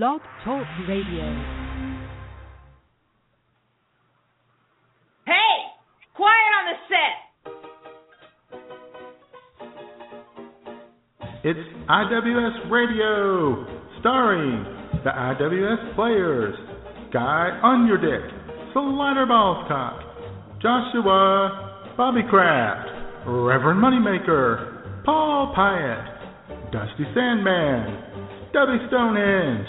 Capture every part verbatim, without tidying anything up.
Blog Talk Radio. Hey, quiet on the set. It's I W S Radio, starring the I W S players, Guy Underdick, Slider Ballscock, Joshua, Bobby Kraft, Reverend Moneymaker, Paul Pyatt, Dusty Sandman, Stubby Stonehenge,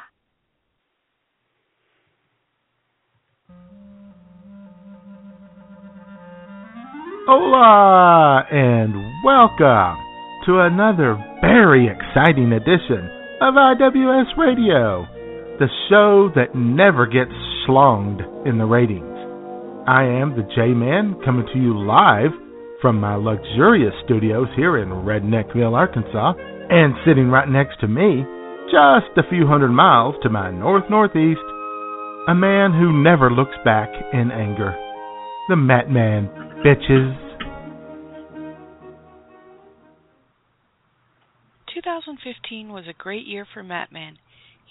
Hola and welcome to another very exciting edition of I W S Radio, the show that never gets schlonged in the ratings. I am the J-Man, coming to you live from my luxurious studios here in Redneckville, Arkansas, and sitting right next to me, just a few hundred miles to my north-northeast, a man who never looks back in anger, the Mat Man, bitches. twenty fifteen was a great year for Mat Man.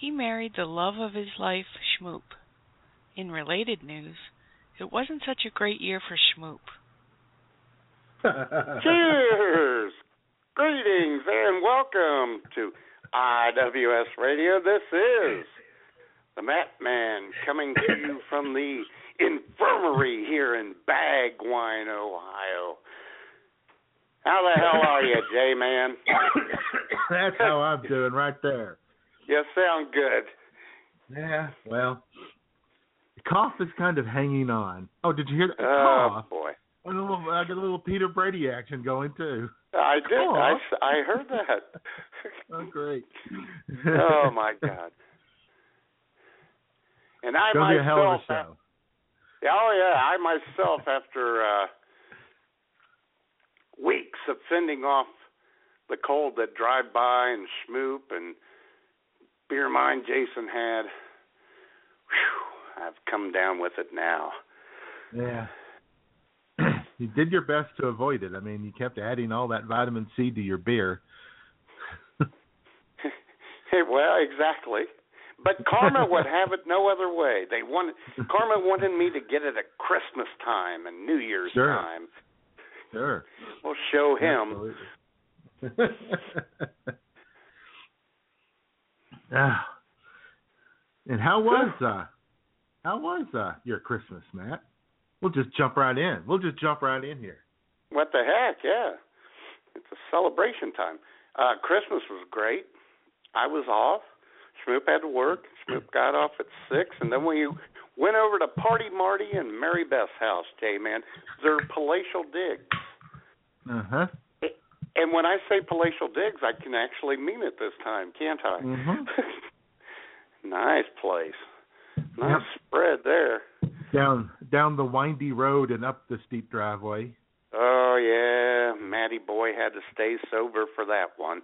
He married the love of his life, Schmoop. In related news, it wasn't such a great year for Schmoop. Cheers! Greetings and welcome to I W S Radio. This is the Mat Man coming to you from the infirmary here in Bagwine, Ohio. How the hell are you, J-Man? That's how I'm doing right there. You sound good. Yeah, well, the cough is kind of hanging on. Oh, did you hear the oh, cough? Oh, boy. I got a little Peter Brady action going, too. I did. I, I heard that. Oh, great. Oh, my God. And I myself. It's going to be a hell of a show. Oh, yeah. I myself, after uh, weeks of fending off the cold that Drive-By and Schmoop and Beer Mine Jason had, whew, I've come down with it now. Yeah. You did your best to avoid it. I mean, you kept adding all that vitamin C to your beer. Hey, well, exactly. But karma would have it no other way. They wanted karma wanted me to get it at Christmas time and New Year's sure. time. Sure. We'll show him. Ah. And how was uh, how was uh, your Christmas, Matt? We'll just jump right in. We'll just jump right in here. What the heck, yeah. It's a celebration time. Uh, Christmas was great. I was off. Schmoop had to work. Schmoop got off at six. And then we went over to Party Marty and Mary Beth's house, J-Man. They're palatial digs. Uh-huh. And when I say palatial digs, I can actually mean it this time, can't I? Mm-hmm. Nice place. Nice yep. spread there. Down down the windy road and up the steep driveway. Oh, yeah. Matty boy had to stay sober for that one.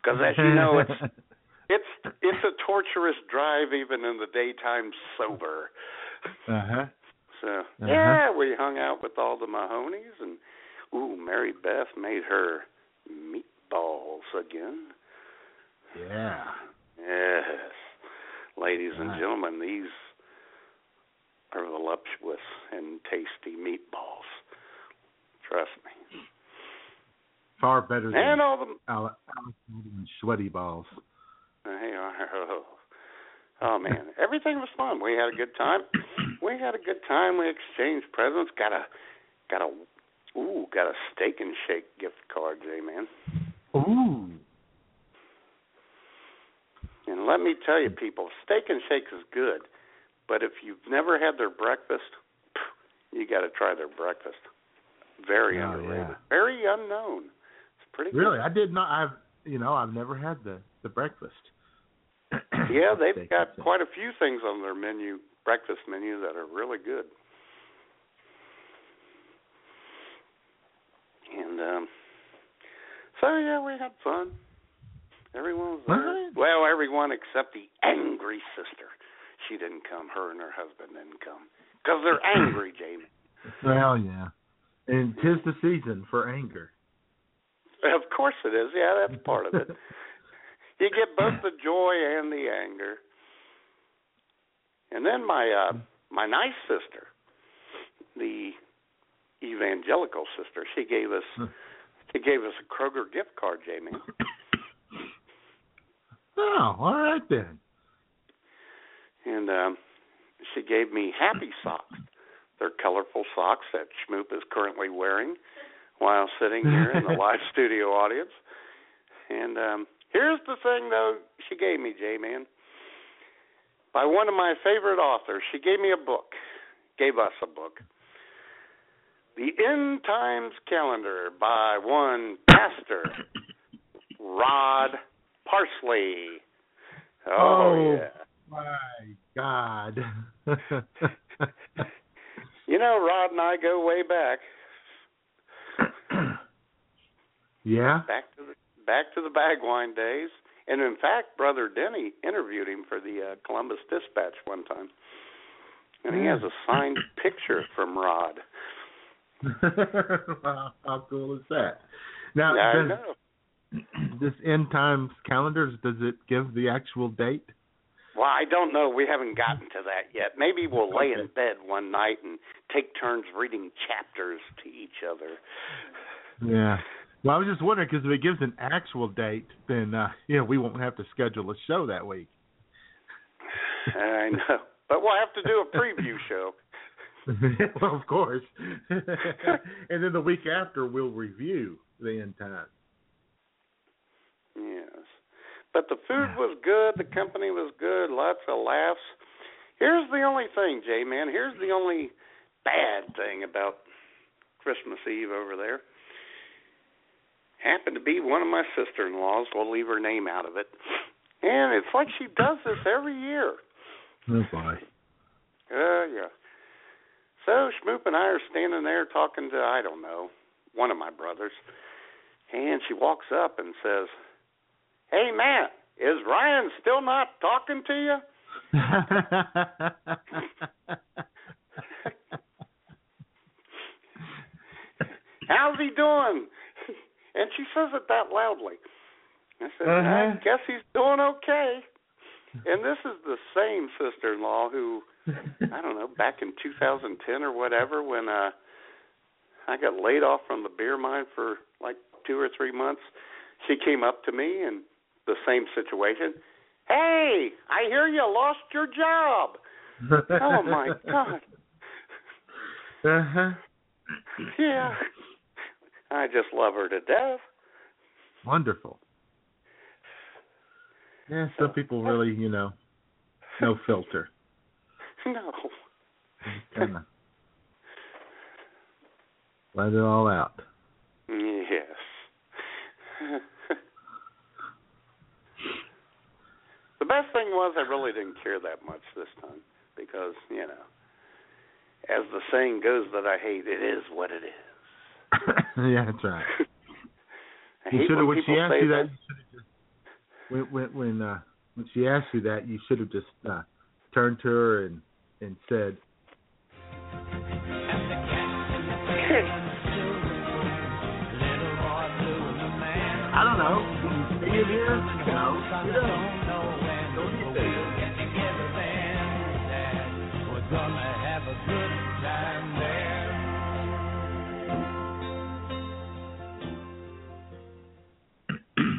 Because, as you know, it's, it's it's a torturous drive even in the daytime sober. Uh-huh. So, uh-huh. yeah, we hung out with all the Mahonies. And, ooh, Mary Beth made her meatballs again. Yeah. Yes. Ladies uh-huh. and gentlemen, these are voluptuous and tasty meatballs. Trust me. Far better than and all the Alex sweaty balls. They are. Oh, oh man, everything was fun. We had a good time. We had a good time. We exchanged presents. Got a, got a, ooh, got a Steak and Shake gift card, J-Man. Ooh. And let me tell you, people, Steak and Shake is good. But if you've never had their breakfast, you got to try their breakfast. Very oh, underrated, yeah. very unknown. It's pretty really, good. I did not. I've you know I've never had the, the breakfast. Yeah, they've got quite a few things on their menu, breakfast menu, that are really good. And um, so, yeah, we had fun. Everyone was there. Well, everyone except the angry sister. She didn't come. Her and her husband didn't come. Because they're angry, Jamie. Well, yeah. And 'tis the season for anger. Of course it is. Yeah, that's part of it. You get both the joy and the anger. And then my uh, my nice sister, the evangelical sister, she gave us she gave us a Kroger gift card, Jamie. Oh, all right then. And um, she gave me Happy Socks. They're colorful socks that Schmoop is currently wearing while sitting here in the live studio audience. And um, here's the thing, though, she gave me, J-Man. By one of my favorite authors, she gave me a book, gave us a book. The End Times Calendar by one pastor, Rod Parsley. Oh, oh yeah. My God. You know, Rod and I go way back. Yeah. Back to the back to the Bagwine days. And in fact, Brother Denny interviewed him for the uh, Columbus Dispatch one time. And he has a signed picture from Rod. Wow, how cool is that? Now, yeah, does, I know. This End Times calendars, does it give the actual date? Well, I don't know. We haven't gotten to that yet. Maybe we'll lay in bed one night and take turns reading chapters to each other. Yeah. Well, I was just wondering, because if it gives an actual date, then uh, you know, we won't have to schedule a show that week. I know. But we'll have to do a preview show. Well, of course. And then the week after, we'll review the End Time. Yes. But the food was good. The company was good. Lots of laughs. Here's the only thing, J-Man. Here's the only bad thing about Christmas Eve over there. Happened to be one of my sister-in-laws. We'll leave her name out of it. And it's like she does this every year. Oh, boy. Uh, yeah. So Schmoop and I are standing there talking to, I don't know, one of my brothers. And she walks up and says, "Hey, Matt, is Ryan still not talking to you?" "How's he doing?" And she says it that loudly. I said, uh-huh. "I guess he's doing okay." And this is the same sister-in-law who, I don't know, back in two thousand ten or whatever, when uh, I got laid off from the beer mine for like two or three months, she came up to me in the same situation. "Hey, I hear you lost your job." Oh, my God. Uh-huh. Yeah. I just love her to death. Wonderful. Yeah, some people really, you know, no filter. No. Kind of let it all out. Yes. The best thing was I really didn't care that much this time because, you know, as the saying goes that I hate, it is what it is. Yeah, that's right. You should have when, when she asked you that, you should have just, when when uh, when she asked you that, you should have just uh, turned to her and and said. I don't know. Are you here? No. You don't. No. Don't you say it. We're going to have a good time there.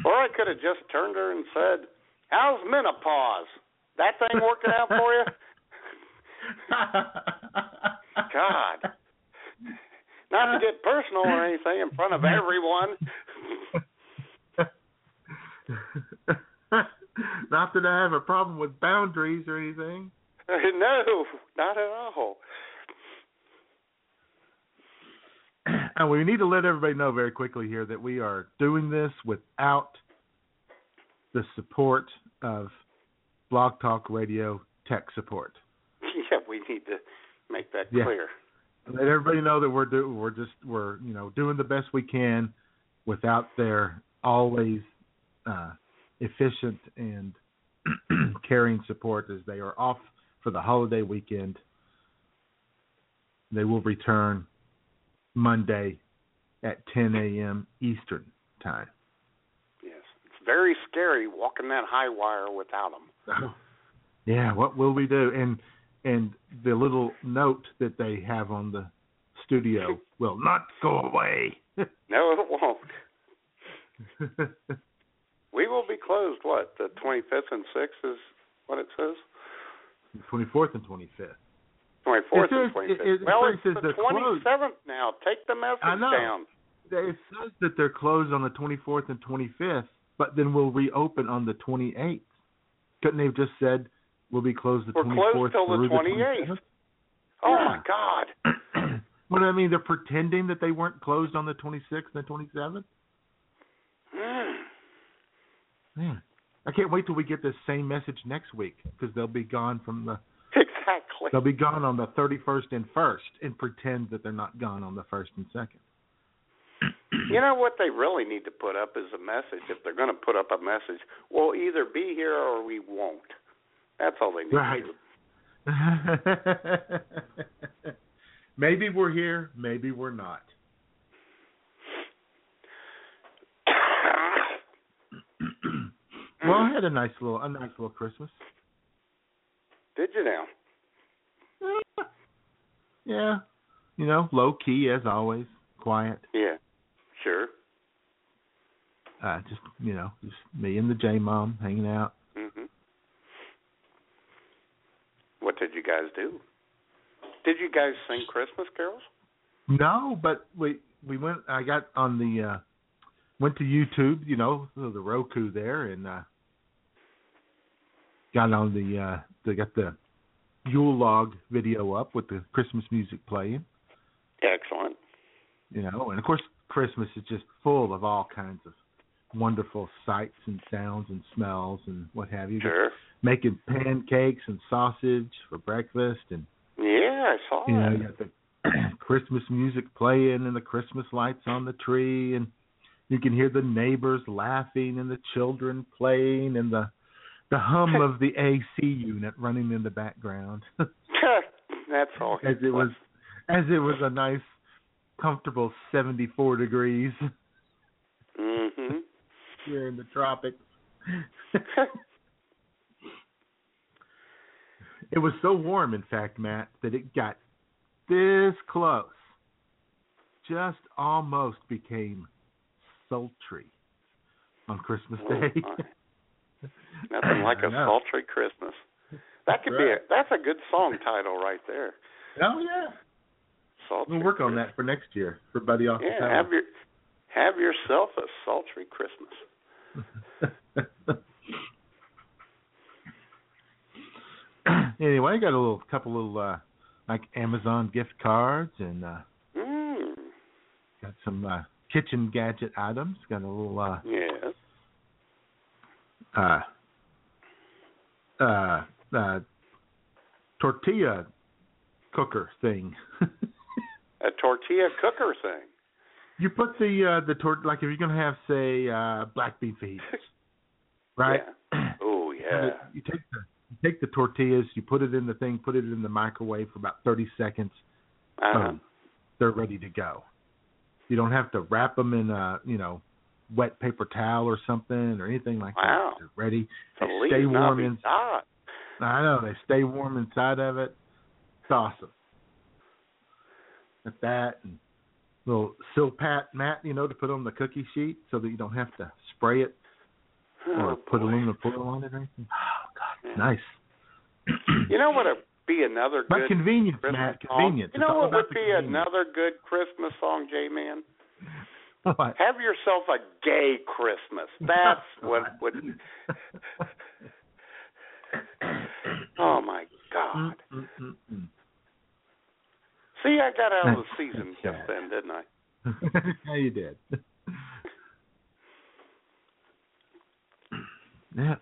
Or I could have just turned her and said, "How's menopause? That thing working out for you?" God. Not to get personal or anything in front of everyone. Not that I have a problem with boundaries or anything. No, not at all. And we need to let everybody know very quickly here that we are doing this without the support of Blog Talk Radio tech support. Yeah, we need to make that yeah. clear. Let everybody know that we're do, we're just we're you know doing the best we can without their always uh, efficient and caring support, as they are off for the holiday weekend. They will return Monday at ten a.m. Eastern time. Yes, it's very scary walking that high wire without them. Oh, yeah, what will we do? And and the little note that they have on the studio will not go away. No, it won't. We will be closed, what, the twenty-fifth and sixth is what it says? The twenty-fourth and twenty-fifth. twenty-fourth and twenty-fifth. It, it, well, it's the twenty-seventh closed. Now. Take the message I know. down. It says that they're closed on the twenty-fourth and twenty-fifth, but then we'll reopen on the twenty-eighth. Couldn't they have just said we'll be closed the We're twenty-fourth closed till the twenty-eighth. The oh, yeah. my God. What do I mean? They're pretending that they weren't closed on the twenty-sixth and twenty-seventh? Mm. Man, I can't wait till we get this same message next week, because they'll be gone from the... Exactly. They'll be gone on the thirty-first and first and pretend that they're not gone on the first and second. You know what they really need to put up is a message. If they're going to put up a message, we'll either be here or we won't. That's all they need right. to do. Maybe we're here, maybe we're not. Well, I had a nice little, a nice little Christmas. Did you now? Yeah. yeah. You know, low key as always, quiet. Yeah, sure. Uh, just, you know, just me and the J-Mom hanging out. Mm-hmm. What did you guys do? Did you guys sing Christmas carols? No, but we we went, I got on the, uh, went to YouTube, you know, the Roku there, and uh, got on the, uh, they got the Yule Log video up with the Christmas music playing. Excellent. You know, and of course, Christmas is just full of all kinds of wonderful sights and sounds and smells and what have you. Sure. Just making pancakes and sausage for breakfast, and yeah, I saw you know, you got the Christmas music playing and the Christmas lights on the tree, and you can hear the neighbors laughing and the children playing and the the hum of the A C unit running in the background. That's all. As it was, as it was a nice, comfortable seventy-four degrees. Mm-hmm. Here in the tropics. It was so warm, in fact, Matt, that it got this close. Just almost became sultry on Christmas Day. Oh, nothing like a sultry Christmas. That could right. be a, that's a good song title right there. Oh yeah. Sultry we'll work Christmas. On that for next year for Buddy Off yeah, the Tower. Have your have yourself a sultry Christmas. Anyway, I got a little couple little uh, like Amazon gift cards and uh, mm. got some uh, kitchen gadget items. Got a little uh, yeah. Uh, uh, uh, tortilla cooker thing. A tortilla cooker thing. You put the uh, the tort like if you're gonna have say uh, black bean fajitas, right? Yeah. Oh yeah. You, you take the you take the tortillas, you put it in the thing, put it in the microwave for about thirty seconds. Uh-huh. Boom, they're ready to go. You don't have to wrap them in a you know. wet paper towel or something or anything like wow. that. They're ready. They stay warm inside. I know. They stay warm inside of it. It's awesome. At that and a little silpat mat, you know, to put on the cookie sheet so that you don't have to spray it oh, or put aluminum foil on it or anything. Oh, God. Yeah. Nice. You know what would be another but good convenience, Christmas Matt, convenience. You know what would be another good Christmas song, J-Man? What? Have yourself a gay Christmas. That's what would. Oh my God! Mm, mm, mm, mm. See, I got out of the season just then, didn't I? Yeah, you did. Yeah.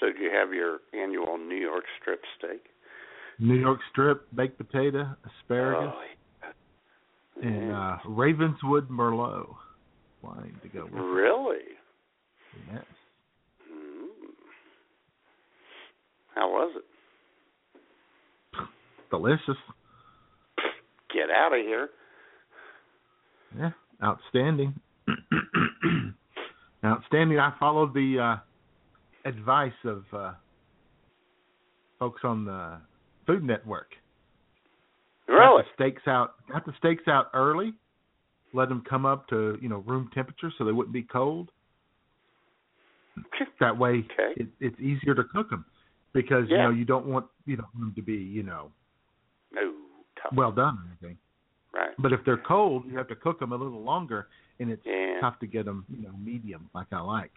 So did you have your annual New York strip steak? New York strip, baked potato, asparagus, oh, yeah. and uh, Ravenswood Merlot wine to go with. Really? It. Yes. Mm. How was it? Delicious. Get out of here. Yeah, outstanding. Outstanding. I followed the uh, advice of uh, folks on the Food Network. Really? Got the steaks out. Got the steaks out early. Let them come up to you know room temperature so they wouldn't be cold. That way, okay. it, it's easier to cook them because yeah. you know you don't want you don't want them to be you know no, tough. well done or anything. Right. But if they're cold, you have to cook them a little longer, and it's yeah. tough to get them, you know, medium like I like.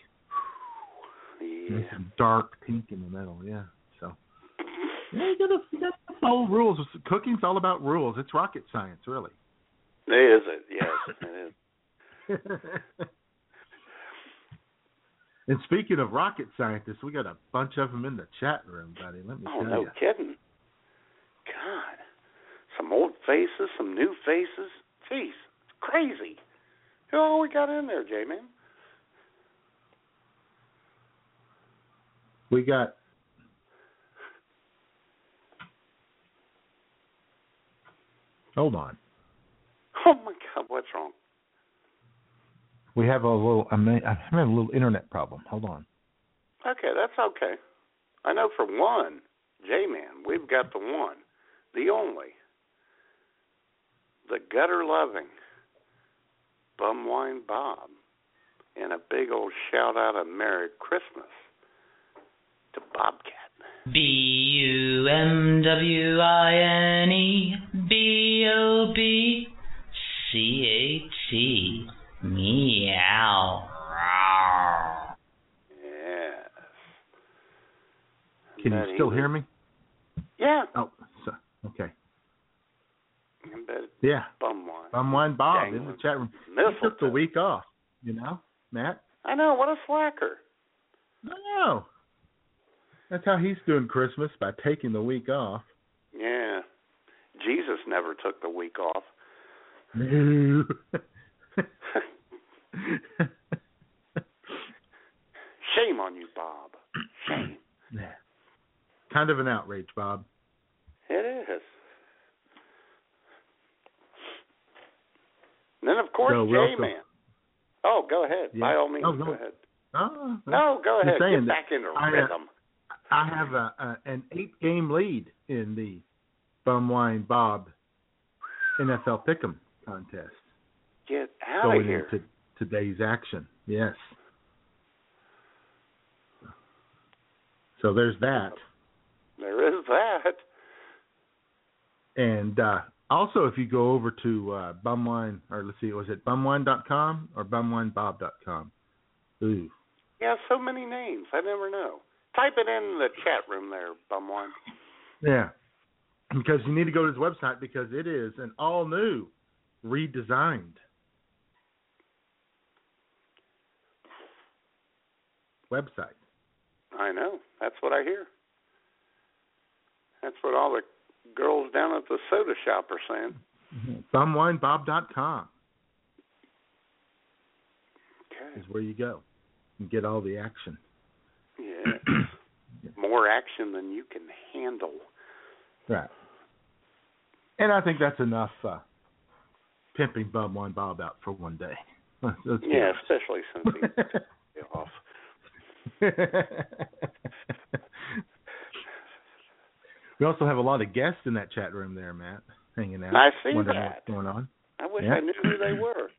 Yeah. There's some dark pink in the middle, yeah. So, yeah, you gotta, you gotta follow rules. Cooking's all about rules. It's rocket science, really. It is it, yes, it is. And speaking of rocket scientists, we got a bunch of them in the chat room, buddy. Let me oh, tell no you. kidding. God. Some old faces, some new faces. Jeez, it's crazy. Who all we got in there, J-Man? We got Hold on. Oh, my God, what's wrong? We have a little I'm having a little internet problem. Hold on. Okay, that's okay. I know for one, J-Man, we've got the one, the only. The gutter-loving Bumwine Bob, and a big old shout-out of Merry Christmas to Bobcat. B U M W I N E B O B C A T Meow. Yes. Can you still hear me? Yeah. Oh, so, okay. Yeah, Bumwine. Bumwine Bob Dang in the chat room. He took the week off, you know, Matt. I know, what a slacker. I know. That's how he's doing Christmas, by taking the week off. Yeah. Jesus never took the week off. No. Shame on you, Bob. Shame. Yeah. Kind of an outrage, Bob. It is. And then, of course, so J-Man. Also, oh, go ahead. Yeah. By all means, oh, no. go ahead. Oh, no, go ahead. Get back into I rhythm. Have, I have a, a, an eight-game lead in the Bumwine Bob N F L Pick'em contest. Get out Going of here. Going into today's action, yes. So there's that. There is that. And, uh, also, if you go over to uh, Bumwine, or let's see, was it bumwine dot com or bumwine bob dot com? Ooh. Yeah, so many names. I never know. Type it in the chat room there, Bumwine. Yeah, because you need to go to his website because it is an all-new redesigned website. I know. That's what I hear. That's what all the girls down at the soda shop are saying. Mm-hmm. bumwine bob dot com okay. is where you go and get all the action. Yeah. yeah. More action than you can handle. Right. And I think that's enough uh, pimping Bumwine Bob out for one day. Let's, let's yeah, especially since he's took off. We also have a lot of guests in that chat room there, Matt, hanging out. I see wondering that. What's going on. I wish yeah. I knew who they were.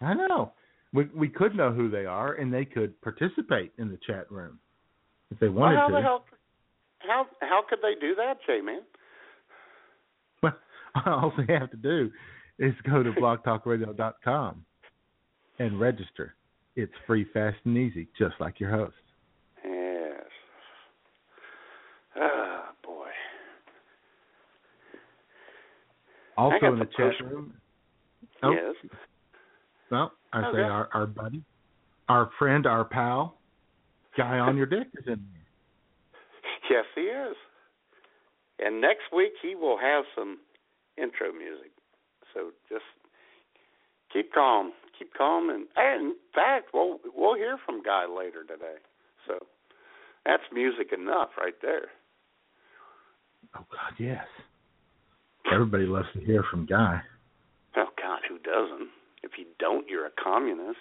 I know. We we could know who they are, and they could participate in the chat room if they wanted well, how to. The hell, how how could they do that, J-Man? Well, all they have to do is go to blog talk radio dot com and register. It's free, fast, and easy, just like your host. Yes. Uh. Also in the chat room. Oh, yes. Well, I okay. say our, our buddy, our friend, our pal, Guy on Your Dick is in Yes, he is. And next week he will have some intro music. So just keep calm. Keep calm. And, and in fact, we'll, we'll hear from Guy later today. So that's music enough right there. Oh, God, yes. Everybody loves to hear from Guy. Oh, God, who doesn't? If you don't, you're a communist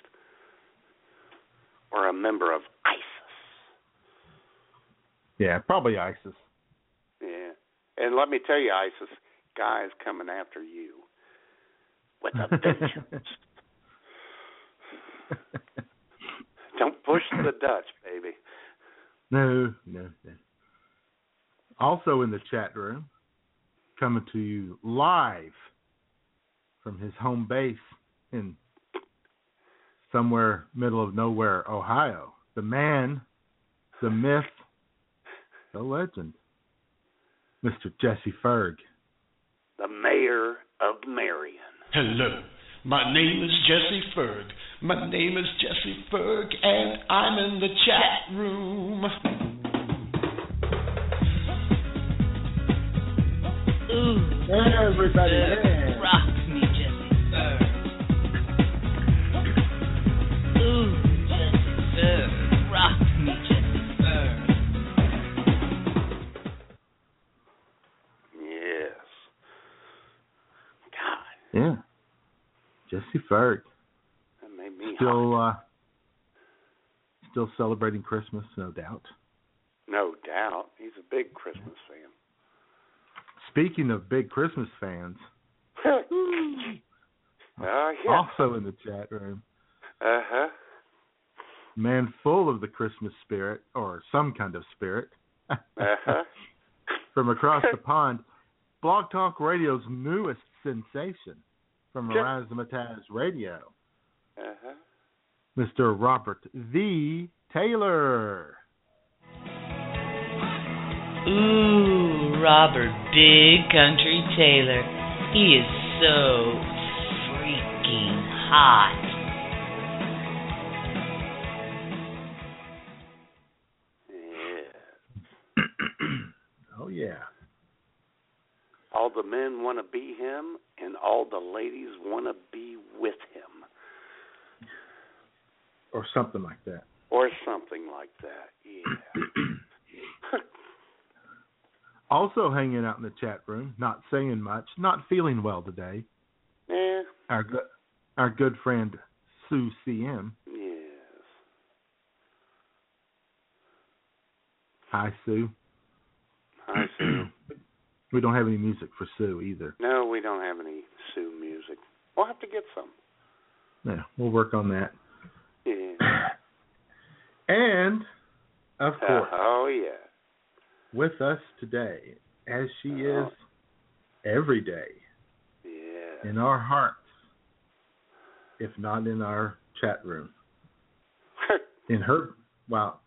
or a member of ISIS. Yeah, probably ISIS. Yeah. And let me tell you, ISIS, Guy's coming after you with a vengeance. Don't push the Dutch, baby. No, no, no. Also in the chat room, coming to you live from his home base in somewhere middle of nowhere, Ohio. The man, the myth, the legend, Mister Jesse Ferg. The mayor of Marion. Hello, my name is Jesse Ferg. My name is Jesse Ferg, and I'm in the chat room. Ooh, everybody, yeah. Rocks me, Jesse Ferg. Ooh, Jesse Ferg. Rocks me, Jesse Ferg. Yes. God. Yeah. Jesse Ferg. That made me still, uh, still celebrating Christmas, no doubt. No doubt. He's a big Christmas fan. Speaking of big Christmas fans, uh, yeah. Also in the chat room, uh-huh. Man full of the Christmas spirit, or some kind of spirit, uh-huh. From across the pond, Blog Talk Radio's newest sensation from Erasmataz Radio, uh-huh. Mister Robert the Taylor. Ooh, Robert Big Country Taylor. He is so freaking hot. Yeah. Oh, yeah. All the men want to be him, and all the ladies want to be with him. Or something like that. Or something like that, yeah. Also hanging out in the chat room, not saying much, not feeling well today. Yeah. Our good, our good friend Sue C M. Yes. Hi, Sue. Hi, Sue. We don't have any music for Sue either. No, we don't have any Sue music. We'll have to get some. Yeah, we'll work on that. Yeah. And of course. Uh, oh yeah. With us today, as she oh. is every day, yeah. in our hearts, if not in our chat room, in her while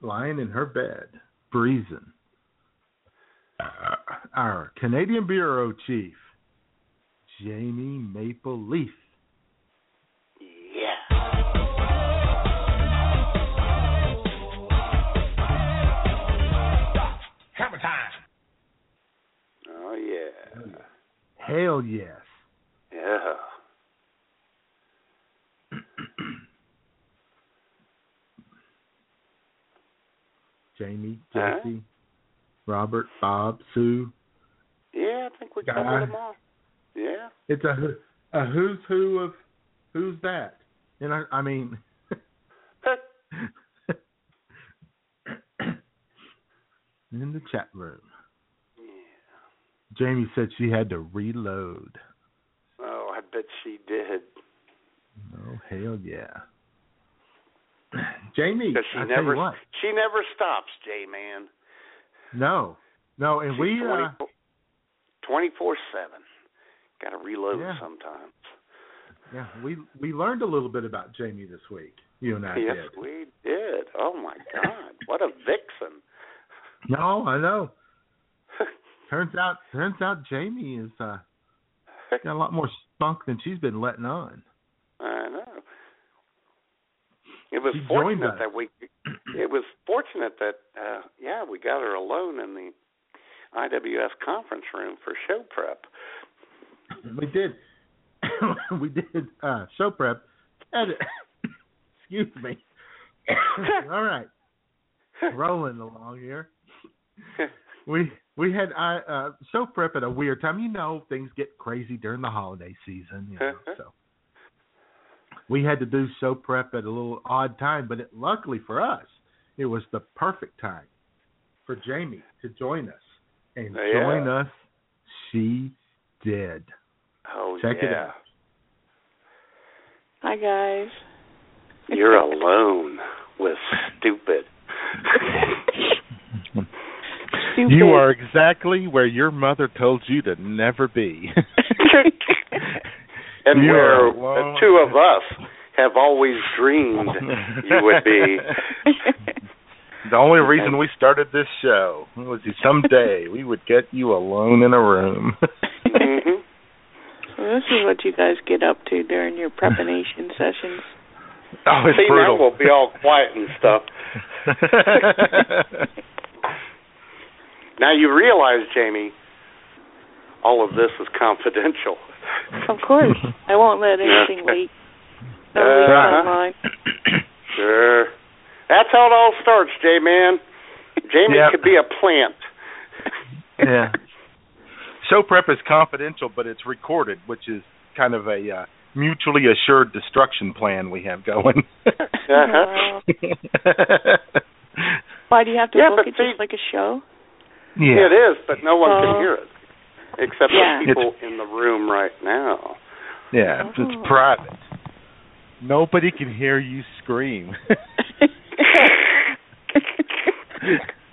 well, lying in her bed, breezing. Uh, our Canadian Bureau Chief, Jamie Maple Leaf. Hell yes. Yeah. Jamie, Jesse, huh? Robert, Bob, Sue. Yeah, I think we covered them all. Yeah. It's a, a who's who of who's that. And I, I mean, in the chat room. Jamie said she had to reload. Oh, I bet she did. Oh, hell yeah. Jamie, because she I never, tell you what. She never stops, J-Man. No. No, and She's we... twenty-four seven. Got to reload yeah. sometimes. Yeah, we we learned a little bit about Jamie this week. You and I yes, did. Yes, we did. Oh, my God. What a vixen. No, I know. Turns out, turns out, Jamie is uh, got a lot more spunk than she's been letting on. I know. It was fortunate that we. It was for, fortunate that, uh, yeah, we got her alone in the I W S conference room for show prep. We did. we did uh, show prep. And, excuse me. All right. Rolling along here. We we had uh, show prep at a weird time. You know, things get crazy during the holiday season. You know, so we had to do show prep at a little odd time, but it, luckily for us, it was the perfect time for Jamie to join us. And yeah. join us, she did. Oh, Check yeah. it out. Hi, guys. You're alone with stupid. Stupid. You are exactly where your mother told you to never be. And you where the two of us have always dreamed you would be. The only reason we started this show was that someday we would get you alone in a room. Mm-hmm. So this is what you guys get up to during your preparation sessions. Oh, it's See, brutal. Now we'll be all quiet and stuff. Now you realize, Jamie, all of this is confidential. Of course. I won't let anything leak. No leak online. Sure. That's how it all starts, J-Man. Jamie yep. could be a plant. Yeah. Show prep is confidential, but it's recorded, which is kind of a uh, mutually assured destruction plan we have going. uh-huh. Why do you have to yeah, book it see, just like a show? Yeah. It is, but no one well, can hear it, except yeah. the people it's, in the room right now. Yeah, oh. It's private. Nobody can hear you scream.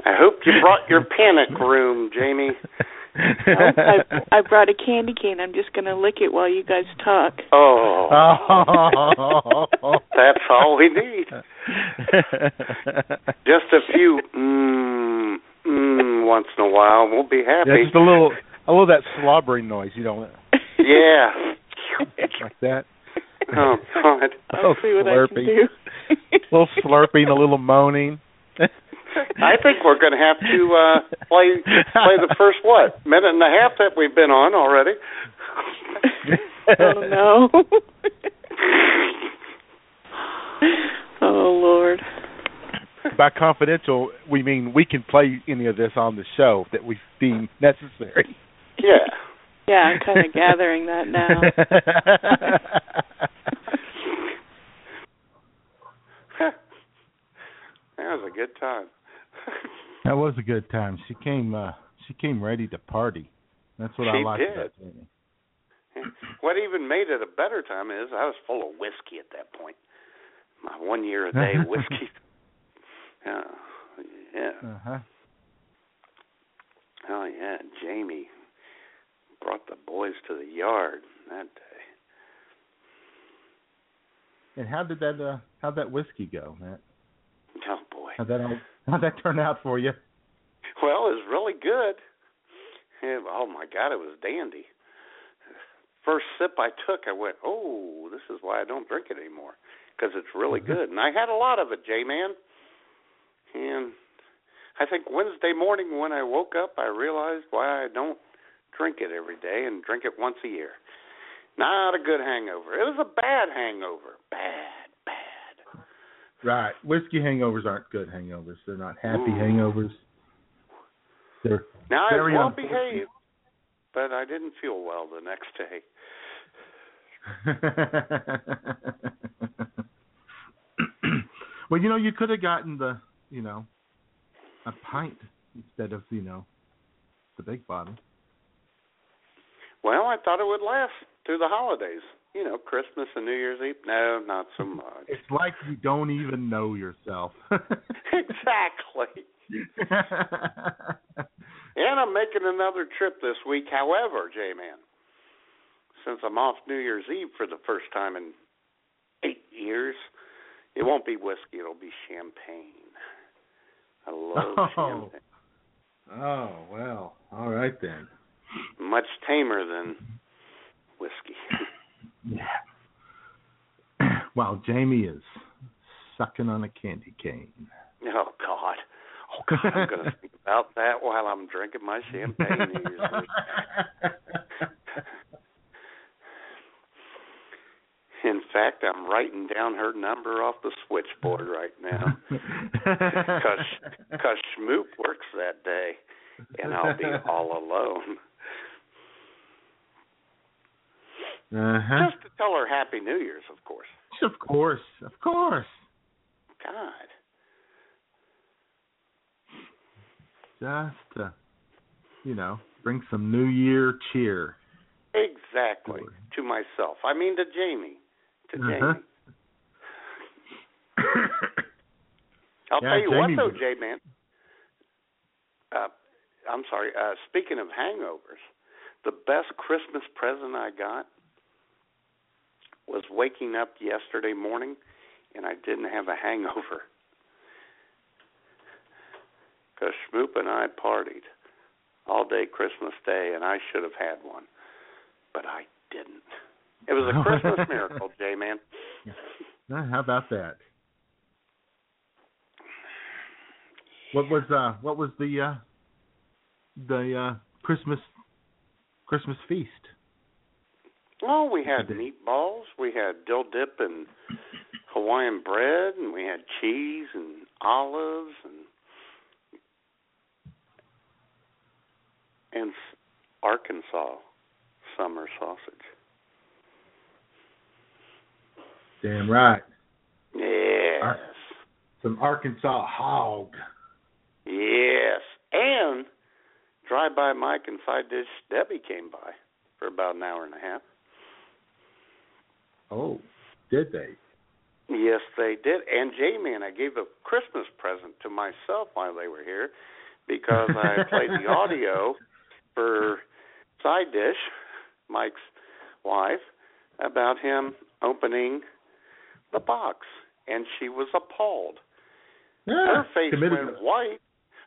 I hope you brought your panic room, Jamie. Oh, I, I brought a candy cane. I'm just going to lick it while you guys talk. Oh. That's all we need. Just a few mm, mm, once in a while. We'll be happy. Yeah, just a little, a little of that slobbering noise, you know. Yeah. Like that. Oh, God. I'll see what I can do. A little slurping, a little moaning. I think we're going to have to uh, play play the first, what, minute and a half that we've been on already. Oh, no. Oh, Lord. By confidential, we mean we can play any of this on the show that we deem necessary. Yeah. Yeah, I'm kind of gathering that now. That was a good time. That was a good time. She came. Uh, she came ready to party. That's what she I liked did. About Jamie. What even made it a better time is I was full of whiskey at that point. My one year a day whiskey. Yeah. Yeah. Uh huh. Oh yeah, Jamie. Brought the boys to the yard that day. And how did that uh, how that whiskey go, Matt? Oh boy! How that how that turn out for you? Well, it was really good. It, oh my God, it was dandy. First sip I took, I went, "Oh, this is why I don't drink it anymore," because it's really good. And I had a lot of it, J-Man. And I think Wednesday morning when I woke up, I realized why I don't drink it every day and drink it once a year. Not a good hangover. It was a bad hangover. Bad, bad. Right. Whiskey hangovers aren't good hangovers. They're not happy Ooh. hangovers. They're now I was well behaved, but I didn't feel well the next day. Well, you know, you could have gotten the, you know, a pint instead of, you know, the big bottle. Well, I thought it would last through the holidays. You know, Christmas and New Year's Eve. No, not so much. It's like you don't even know yourself. Exactly. And I'm making another trip this week. However, J-Man, since I'm off New Year's Eve for the first time in eight years, it won't be whiskey. It'll be champagne. I love oh. champagne. Oh, well. All right, then. Much tamer than whiskey. Yeah. While Jamie is sucking on a candy cane. Oh, God. I'm going to think about that while I'm drinking my champagne. In fact, I'm writing down her number off the switchboard right now because Schmoop works that day, and I'll be all alone. Uh-huh. Just to tell her Happy New Year's, of course. Of course, of course. God. Just to, you know, bring some New Year cheer. Exactly. To myself. I mean to Jamie. To uh-huh. Jamie. I'll yeah, tell you Jamie what, though, J-Man. Uh, I'm sorry. Uh, speaking of hangovers, the best Christmas present I got was waking up yesterday morning and I didn't have a hangover. Because Schmoop and I partied all day Christmas Day, and I should have had one, but I didn't. It was a Christmas miracle, J-Man. How about that? What was uh, what was the uh, the uh, Christmas Christmas feast? Well, we had meatballs, we had dill dip and Hawaiian bread, and we had cheese and olives and. and Arkansas summer sausage. Damn right. Yes. Ar- some Arkansas hog. Yes. And Drive-By Mike and Side Dish Debbie came by for about an hour and a half. Oh, did they? Yes, they did. And J-Man, I gave a Christmas present to myself while they were here because I played the audio for Side Dish, Mike's wife, about him opening the box, and she was appalled. Yeah, her face went white.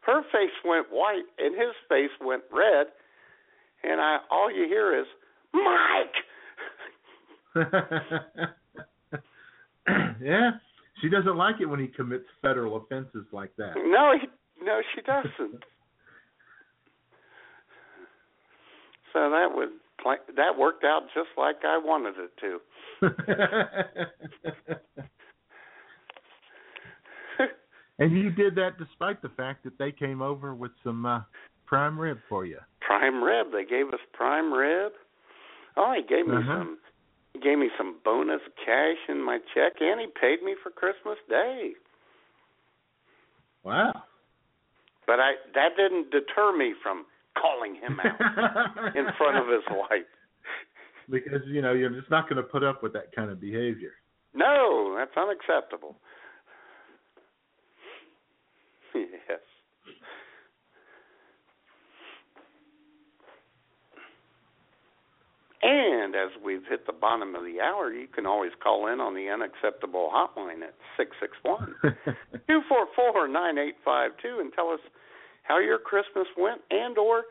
Her face went white, and his face went red. And I, all you hear is Mike. Yeah, she doesn't like it when he commits federal offenses like that. No, he, no, she doesn't. So that would that worked out just like I wanted it to. And you did that despite the fact that they came over with some uh, prime rib for you. Prime rib. They gave us prime rib. Oh, he gave me uh-huh. some. He gave me some bonus cash in my check, and he paid me for Christmas Day. Wow. But I that didn't deter me from calling him out in front of his wife. Because, you know, you're just not going to put up with that kind of behavior. No, that's unacceptable. Yes. And as we've hit the bottom of the hour, you can always call in on the unacceptable hotline at six six one, two four four, nine eight five two and tell us how your Christmas went and or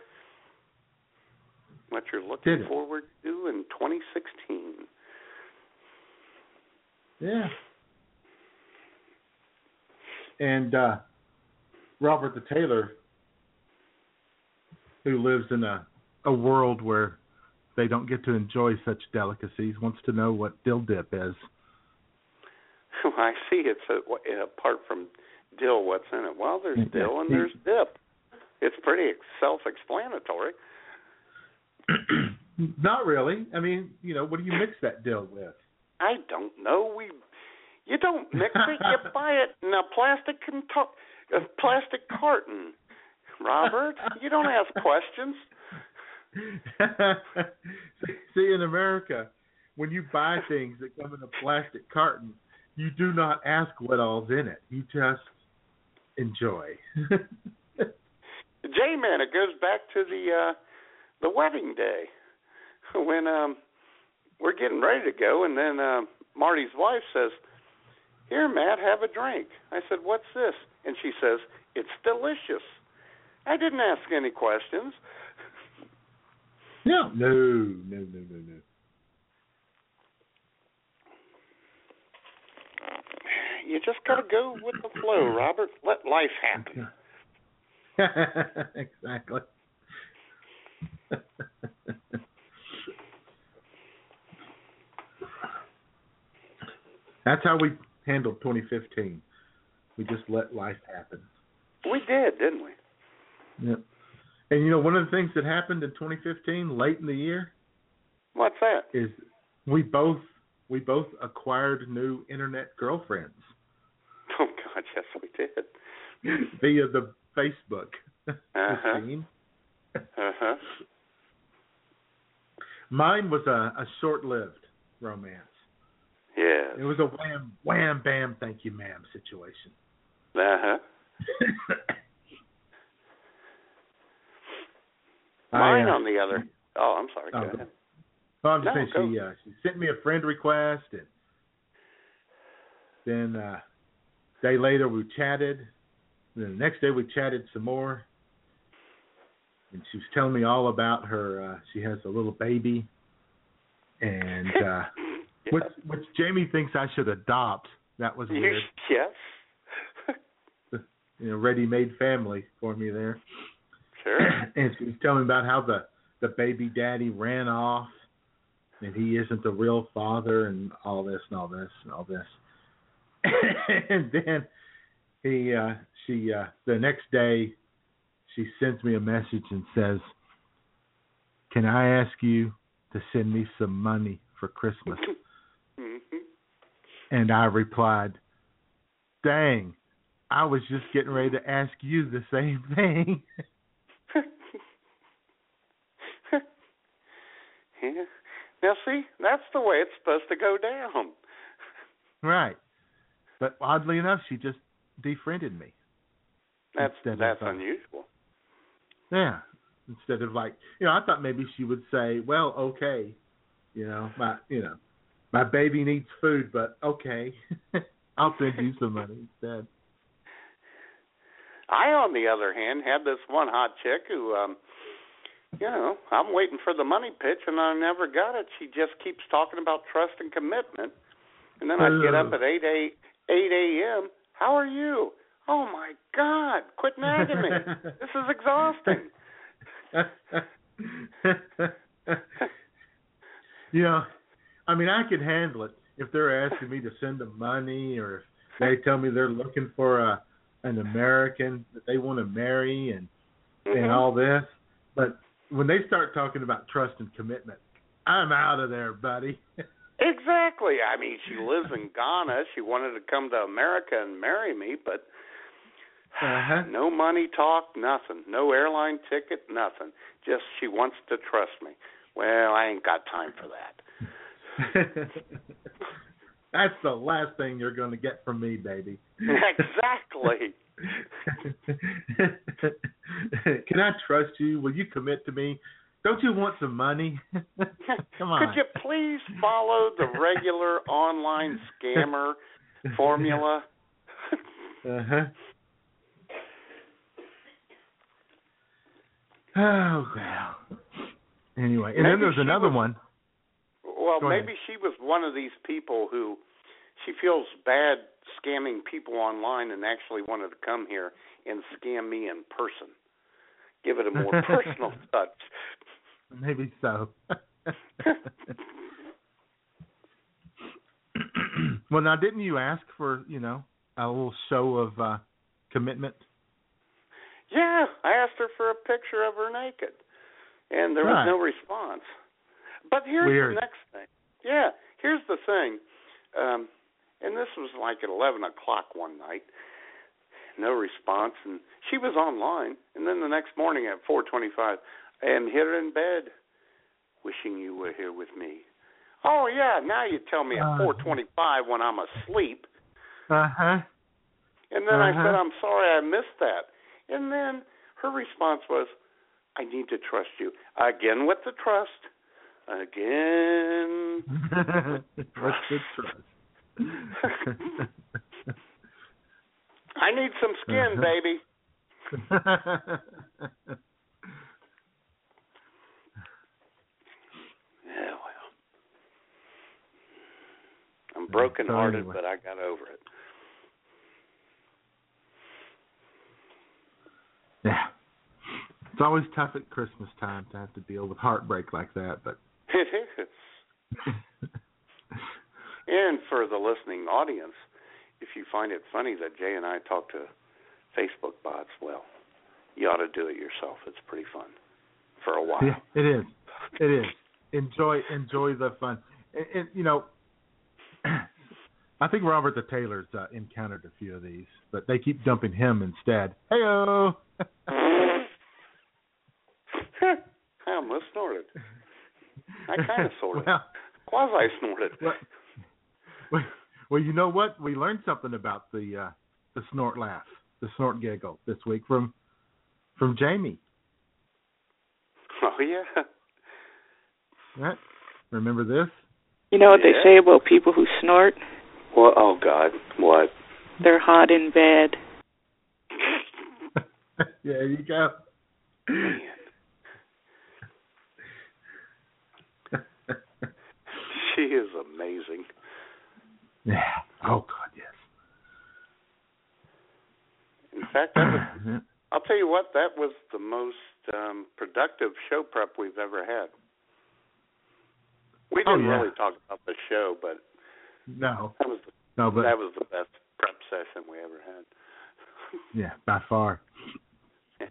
what you're looking forward to in twenty sixteen. Yeah. And uh, Robert the Taylor, who lives in a, a world where they don't get to enjoy such delicacies, wants to know what dill dip is. Well, I see it's a, apart from dill, what's in it? Well, there's dill and there's dip. It's pretty self-explanatory. Not really. I mean, you know, what do you mix that dill with? I don't know. We, you don't mix it. You buy it in a plastic conto- a plastic carton, Robert. You don't ask questions. See, in America, when you buy things that come in a plastic carton, you do not ask what all's in it. You just enjoy. J-Man, it goes back to the uh, the wedding day when um, we're getting ready to go, and then uh, Marty's wife says, "Here, Matt, have a drink." I said, "What's this?" And she says, "It's delicious." I didn't ask any questions. No, no, no, no, no, no. You just gotta go with the flow, Robert. Let life happen. Exactly. That's how we handled twenty fifteen. We just let life happen. We did, didn't we? Yep. And, you know, one of the things that happened in twenty fifteen, late in the year. What's that? Is we both we both acquired new internet girlfriends. Oh, God, yes, we did. Via the Facebook uh-huh. machine. Uh-huh. Mine was a, a short-lived romance. Yeah. It was a wham, wham, bam, thank you, ma'am situation. Uh-huh. Mine, I, uh, on the other... Oh, I'm sorry. Go oh, ahead. Well, I'm just no, saying she, uh, she sent me a friend request, and then uh, a day later we chatted. And then the next day we chatted some more, and she was telling me all about her. Uh, she has a little baby, and uh, yeah. which, which Jamie thinks I should adopt. That was weird. Yes. You know, ready-made family for me there. Sure. And she was telling me about how the, the baby daddy ran off and he isn't the real father and all this and all this and all this. And then he, uh, she, uh, the next day she sends me a message and says, "Can I ask you to send me some money for Christmas?" Mm-hmm. And I replied, "Dang, I was just getting ready to ask you the same thing." Yeah. Now, see, that's the way it's supposed to go down. Right. But oddly enough, she just defriended me. That's that's of, unusual. Yeah. Instead of like, you know, I thought maybe she would say, "Well, okay, you know, my, you know, my baby needs food, but okay, I'll send you some money instead." I, on the other hand, had this one hot chick who, um, you know, I'm waiting for the money pitch, and I never got it. She just keeps talking about trust and commitment. And then I'd get up at eight a.m. "How are you?" "Oh, my God, quit nagging me. This is exhausting." You know, I mean, I could handle it if they're asking me to send them money or if they tell me they're looking for a, an American that they want to marry and mm-hmm. and all this. But when they start talking about trust and commitment, I'm out of there, buddy. Exactly. I mean, she lives in Ghana. She wanted to come to America and marry me, but uh-huh. no money talk, nothing. No airline ticket, nothing. Just she wants to trust me. Well, I ain't got time for that. That's the last thing you're going to get from me, baby. Exactly. Can I trust you? Will you commit to me? Don't you want some money? Come on. Could you please follow the regular online scammer formula? Uh-huh. Oh, well. Anyway, and maybe then there's another was, one. Well, Go maybe ahead. She was one of these people who she feels bad scamming people online and actually wanted to come here and scam me in person. Give it a more personal touch. Maybe so. Well, now, didn't you ask for, you know, a little show of uh, commitment? Yeah, I asked her for a picture of her naked, and there right. was no response. But here's Weird. the next thing. Yeah, here's the thing. Um, and this was like at eleven o'clock one night. No response, and she was online. And then the next morning at four twenty-five, "I'm here in bed, wishing you were here with me." Oh yeah, now you tell me at uh, four twenty-five when I'm asleep. Uh huh. And then uh-huh. I said, "I'm sorry, I missed that." And then her response was, "I need to trust you again with the trust, again with the trust." With the trust. I need some skin, baby. Yeah, well. I'm broken-hearted, but I got over it. Yeah. It's always tough at Christmas time to have to deal with heartbreak like that, but it is. And for the listening audience, if you find it funny that Jay and I talk to Facebook bots, well, you ought to do it yourself. It's pretty fun for a while. Yeah, it is. It is. Enjoy, enjoy the fun. And, and you know, I think Robert the Taylor's uh, encountered a few of these, but they keep dumping him instead. Hey-oh! I almost snorted. I kind of snorted. Well, quasi-snorted. Well, well, you know what? We learned something about the uh, the snort laugh, the snort giggle this week from from Jamie. Oh, yeah. Right. Remember this? You know what yeah. they say about people who snort? Well, oh, God. What? They're hot in bed. There you go. Man. She is amazing. Yeah. Oh, God, yes. In fact, that was, I'll tell you what, that was the most um, productive show prep we've ever had. We didn't oh, yeah. really talk about the show, but no, that was the, no, but, that was the best prep session we ever had. Yeah, by far. Yeah.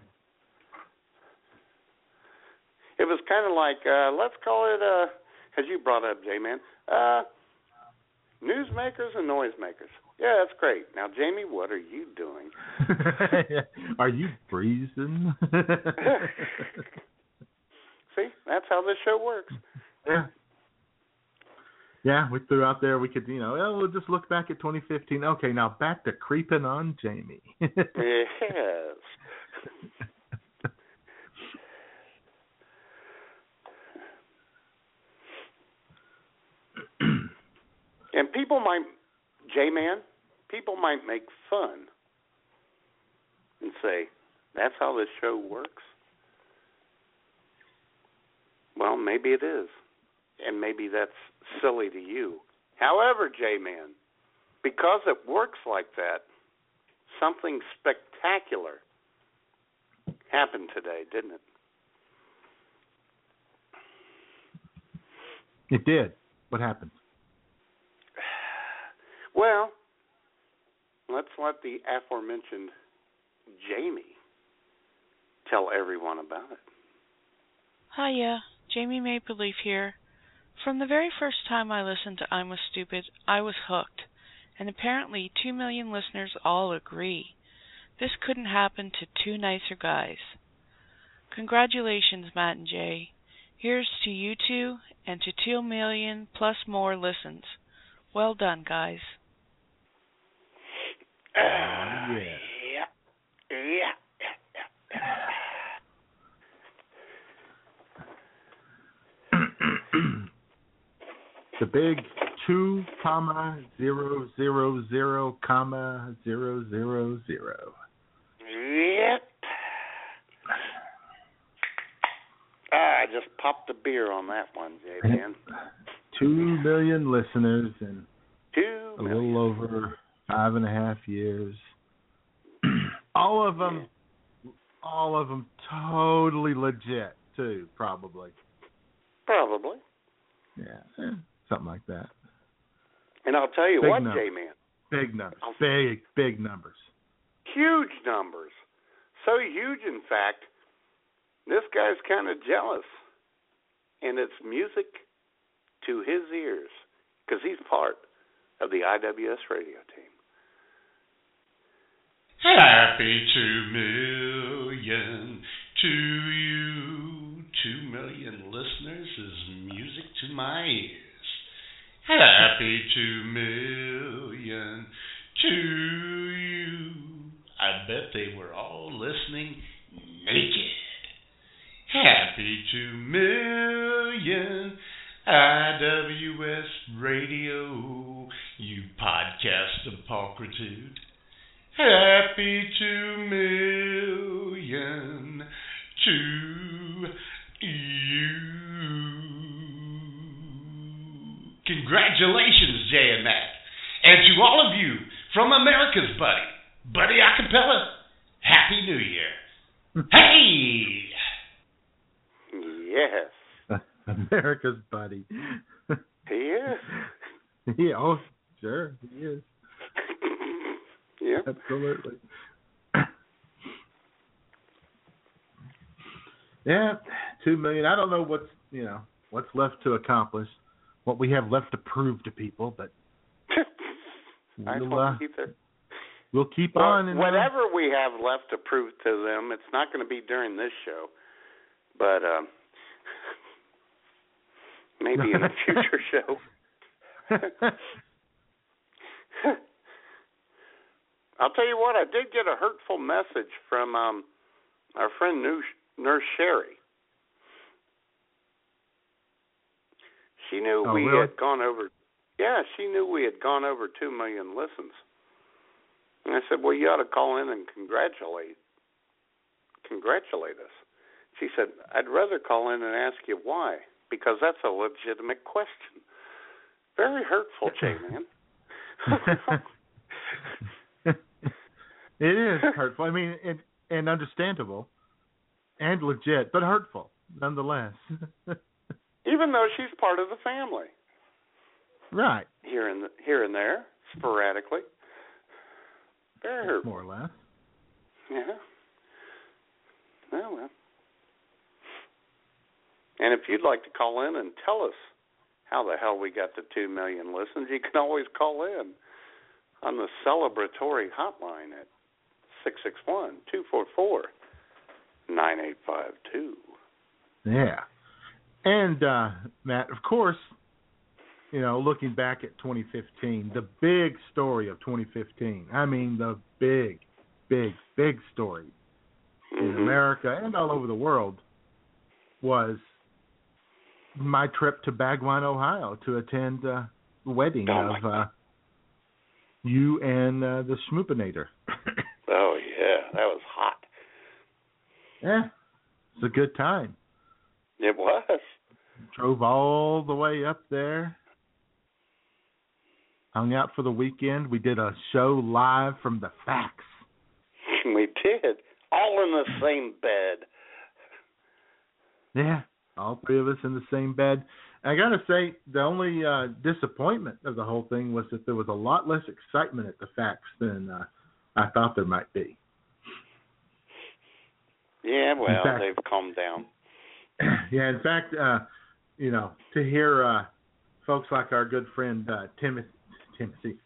It was kind of like, uh, let's call it, because uh, you brought up, J-Man, uh, newsmakers and noisemakers. Yeah, that's great. Now, Jamie, what are you doing? Are you breezing? See, that's how this show works. Yeah. Yeah, we threw out there, we could, you know, oh, we'll just look back at twenty fifteen. Okay, now back to creeping on Jamie. Yes. And people might, J-Man, people might make fun and say, that's how this show works. Well, maybe it is. And maybe that's silly to you. However, J-Man, because it works like that, something spectacular happened today, didn't it? It did. What happened? Well, let's let the aforementioned Jamie tell everyone about it. Hiya, Jamie Maple-Leaf here. From the very first time I listened to I'm a Stupid, I was hooked, and apparently two million listeners all agree. This couldn't happen to two nicer guys. Congratulations, Matt and Jay. Here's to you two and to two million plus more listens. Well done, guys. Uh, yeah. Yeah. Yeah. The big two comma zero zero zero comma zero zero zero. Yep. Ah, I just popped the beer on that one, J-Man. Two million listeners in two a million. little over five and a half years. all of them, yeah. all of them, totally legit too, probably. Probably. Yeah. Something like that. And I'll tell you big what, numbers. J-Man. Big numbers. I'll, big, big numbers. Huge numbers. So huge, in fact, this guy's kind of jealous. And it's music to his ears because he's part of the I W S radio team. Happy two million to you. Two million listeners is music to my ears. Happy two million to you. I bet they were all listening naked. Happy two million I W S radio, you podcast apocrytude. Happy two million to you. Congratulations, Jay and Matt. And to all of you from America's Buddy, Buddy Acapella, Happy New Year. Hey! Yes. America's buddy. He is. Yeah, oh, sure, he is. Yeah. Absolutely. Yeah, two million. I don't know what's, you know, what's left to accomplish, what we have left to prove to people, but I we'll, don't uh, either. We'll keep well, on. And whatever on. We have left to prove to them, it's not going to be during this show, but um, maybe in a future show. I'll tell you what, I did get a hurtful message from um, our friend Nurse Sherry. She knew oh, we really? had gone over. Yeah, she knew we had gone over two million listens. And I said, well, you ought to call in and congratulate congratulate us. She said, I'd rather call in and ask you why, because that's a legitimate question. Very hurtful, J-Man. It is hurtful. I mean, and, and understandable and legit, but hurtful nonetheless. Even though she's part of the family. Right. Here and, the, here and there, sporadically. Very hurtful. More or less. Yeah. Oh, well. And if you'd like to call in and tell us how the hell we got to two million listens, you can always call in on the celebratory hotline at six six one, two four four, nine eight five two. Yeah. And, uh, Matt, of course, you know, looking back at twenty fifteen, the big story of twenty fifteen, I mean the big, big, big story mm-hmm. in America and all over the world was my trip to Bagwine, Ohio to attend uh, the wedding oh of uh, you and uh, the Schmoopinator. Oh, yeah. That was hot. Yeah. It was a good time. It was. Drove all the way up there. Hung out for the weekend. We did a show live from the facts. We did. All in the same bed. Yeah, all three of us in the same bed. I got to say, the only uh, disappointment of the whole thing was that there was a lot less excitement at the facts than uh, I thought there might be. Yeah, well, in fact, they've calmed down. Yeah, in fact, uh, you know, to hear uh, folks like our good friend uh, Timothy, Timothy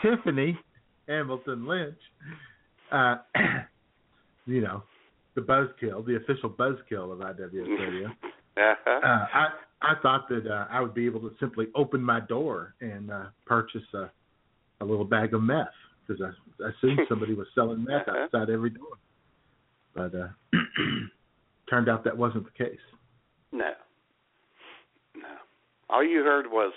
Tiffany Hamilton Lynch, uh, you know, the buzzkill, the official buzzkill of I W S Radio. Uh-huh. uh, I I thought that uh, I would be able to simply open my door and uh, purchase a, a little bag of meth because I, I assumed somebody was selling meth uh-huh. outside every door, but uh, turned out that wasn't the case. No, no. All you heard was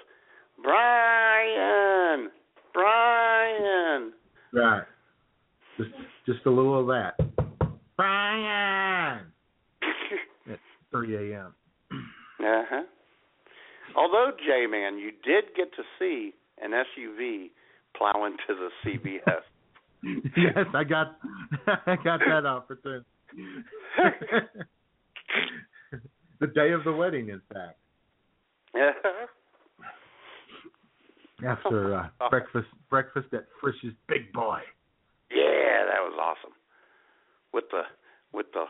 Brian, Brian. Right. Just just a little of that. Brian! At three a.m. Uh-huh. Although, J-Man, you did get to see an S U V plow into the C B S. Yes, I got I got that opportunity. The day of the wedding, in fact. Uh-huh. After uh, oh. breakfast breakfast at Frisch's Big Boy. Yeah, that was awesome. With the with the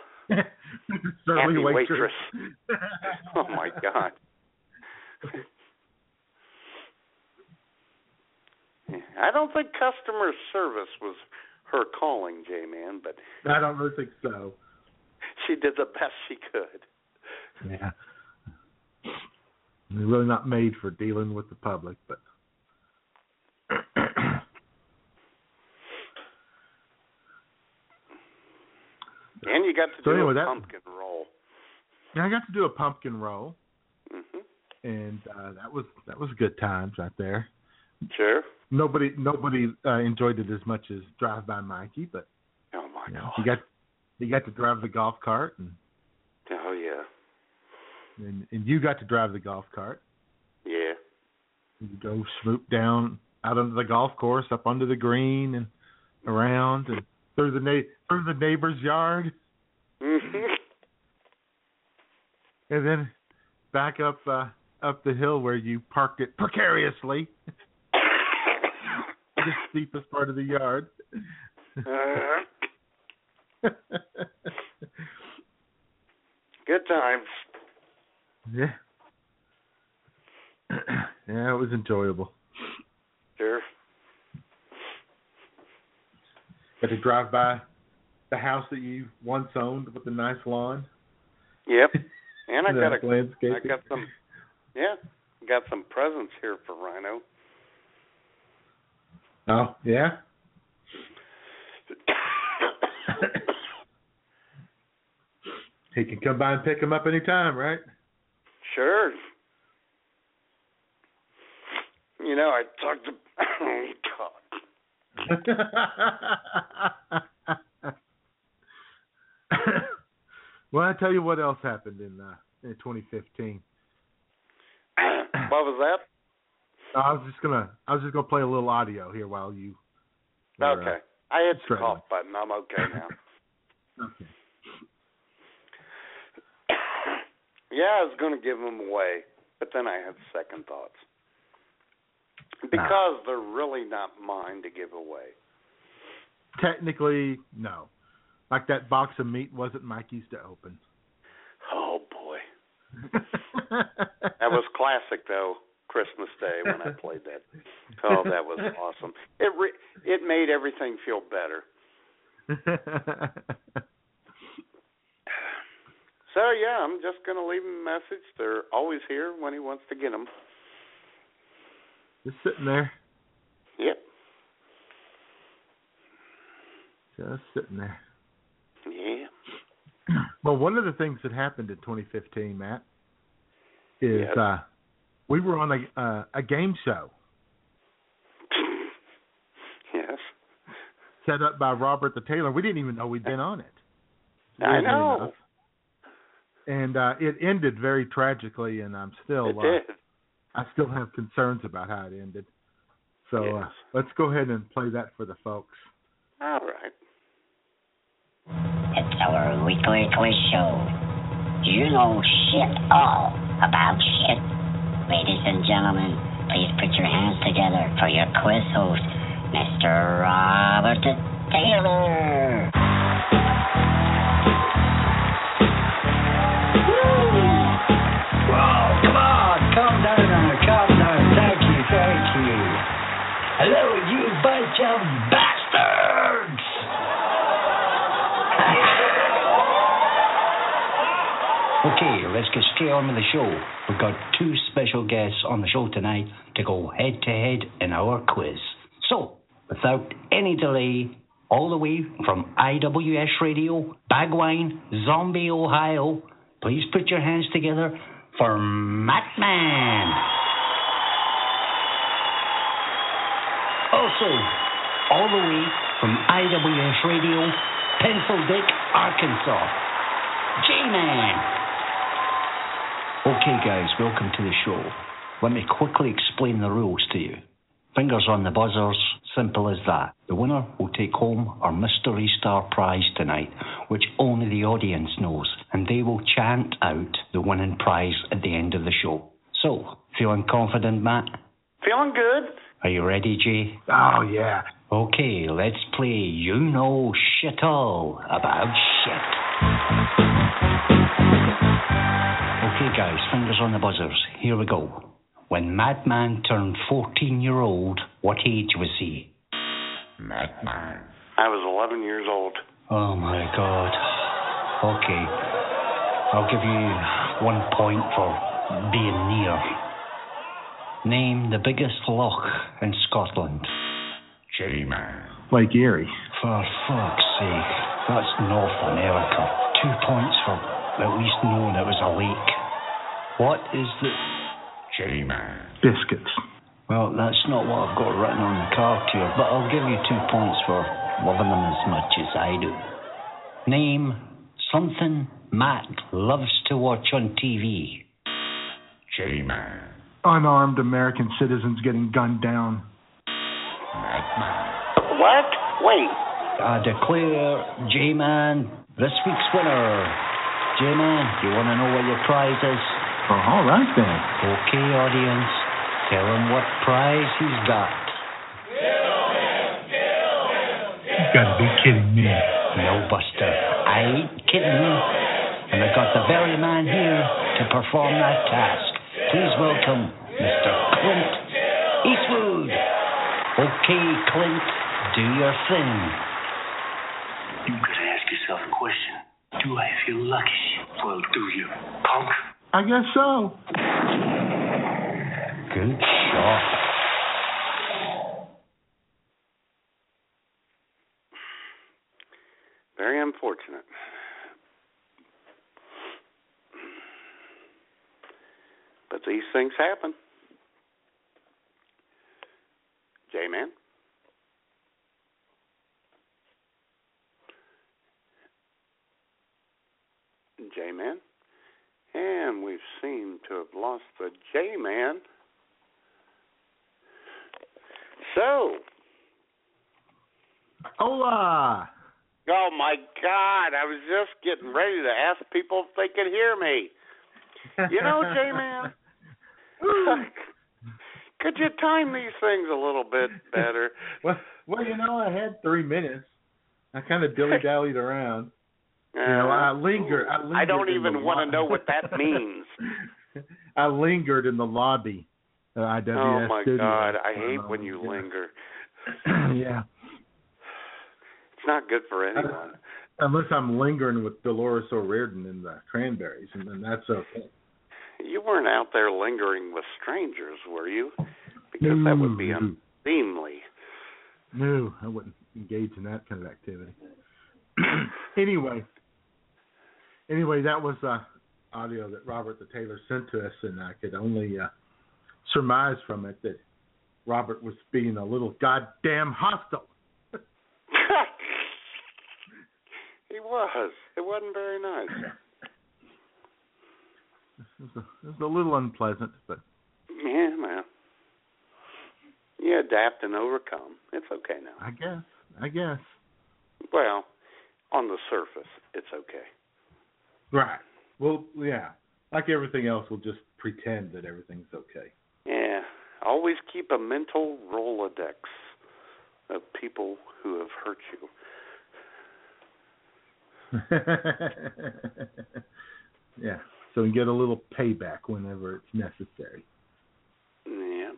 happy waitress. waitress. Oh my God. I don't think customer service was her calling, J-Man, but I don't really think so. She did the best she could. Yeah. They're really not made for dealing with the public, but and you got to so do anyway, a that, pumpkin roll. I got to do a pumpkin roll, mm-hmm. and uh, that was that was good times right there. Sure. Nobody nobody uh, enjoyed it as much as Drive by Mikey, but oh my you know, God, you got you got to drive the golf cart, and oh yeah, and and you got to drive the golf cart. Yeah. You go swoop down out onto the golf course, up onto the green, and around and. Through the na- through the neighbor's yard. Mm-hmm. and then back up uh, up the hill where you parked it precariously. The steepest part of the yard. Uh-huh. Good times. Yeah. Yeah, it was enjoyable. Sure. Got to drive by the house that you once owned with a nice lawn. Yep. And I got a landscape. I got some. Yeah, got some presents here for Rhino. Oh, yeah? He can come by and pick him up anytime, right? Sure. You know, I talked to... Oh, God. Well, I'll tell you what else happened in uh, in twenty fifteen. What was that? I was just gonna, I was just gonna play a little audio here while you. Were, okay, uh, I hit the cough button. I'm okay now. Okay. Yeah, I was gonna give them away, but then I had second thoughts because nah. They're really not mine to give away. Technically, no. Like that box of meat wasn't Mikey's to open. Oh boy, that was classic though. Christmas Day when I played that. Oh, that was awesome. It re- it made everything feel better. So, yeah, I'm just going to leave him a message. They're always here when he wants to get them. Just sitting there. Yep. Just sitting there. Yeah. Well, one of the things that happened in twenty fifteen, Matt, is... Yes. Uh, We were on a uh, a game show. Yes. Set up by Robert the Taylor. We didn't even know we'd been on it. We I know. Enough. And uh, it ended very tragically, and I'm still. It uh, did. I still have concerns about how it ended. So yes. uh, let's go ahead and play that for the folks. All right. It's our weekly quiz show. You know shit all about shit. Ladies and gentlemen, please put your hands together for your quiz host, Mister Robert Taylor. Woo! Whoa, come on, calm down now, calm down. Thank you, thank you. Hello, you bunch of bastards! Okay, let's get straight on with the show. We've got two special guests on the show tonight to go head-to-head in our quiz. So, without any delay, all the way from I W S Radio, Bagwine, Zombie, Ohio, please put your hands together for Matt Man. Also, all the way from I W S Radio, Pencil Dick, Arkansas, J-Man. Okay, guys, welcome to the show. Let me quickly explain the rules to you. Fingers on the buzzers, simple as that. The winner will take home our Mystery Star prize tonight, which only the audience knows, and they will chant out the winning prize at the end of the show. So, feeling confident, Matt? Feeling good. Are you ready, Jay? Oh, yeah. Okay, let's play You Know Shit All About Shit. Okay, guys, fingers on the buzzers. Here we go. When Madman turned fourteen-year-old, what age was he? Madman. I was eleven years old. Oh, my God. Okay. I'll give you one point for being near. Name the biggest loch in Scotland. J-Man. Lake Erie. For fuck's sake. That's North America. Two points for at least knowing it was a lake. What is the... J-Man. Biscuits. Well, that's not what I've got written on the card here, but I'll give you two points for loving them as much as I do. Name something Matt loves to watch on T V. J-Man. Unarmed American citizens getting gunned down. Madman. What? Wait. I declare J-Man this week's winner. Jimmy, you want to know what your prize is? Oh, all right, then. Okay, audience. Tell him what prize he's got. Kill him! Kill him! Kill you got to be kidding me. No, Buster. I ain't kidding you. And I got the very man here to perform that task. Please welcome Mister Clint Eastwood. Okay, Clint, do your thing. You gotta ask yourself a question. Do I feel lucky? Well, do you, punk? I guess so. Good shot. Very unfortunate. But these things happen. J-Man? J-Man? And we seem to have lost the J-Man. So. Hola. Oh, my God. I was just getting ready to ask people if they could hear me. You know, J-Man, could you time these things a little bit better? Well, well, you know, I had three minutes. I kind of dilly-dallied around. Uh, you know, I lingered. I, lingered I don't even want to know what that means. I lingered in the lobby. Uh, I W S oh, my studio. God. I hate um, when you yeah. linger. Yeah. It's not good for anyone. Uh, Unless I'm lingering with Dolores O'Riordan and the Cranberries, and then that's okay. You weren't out there lingering with strangers, were you? Because no, that would be unseemly. No, I wouldn't engage in that kind of activity. anyway, anyway, that was uh, audio that Robert the Taylor sent to us, and I could only uh, surmise from it that Robert was being a little goddamn hostile. He was. It wasn't very nice. It was, a, it was a little unpleasant, but yeah, man. You adapt and overcome. It's okay now. I guess. I guess. Well, on the surface, it's okay. Right. Well, yeah. Like everything else, we'll just pretend that everything's okay. Yeah. Always keep a mental Rolodex of people who have hurt you. Yeah, so we get a little payback whenever it's necessary. Yeah.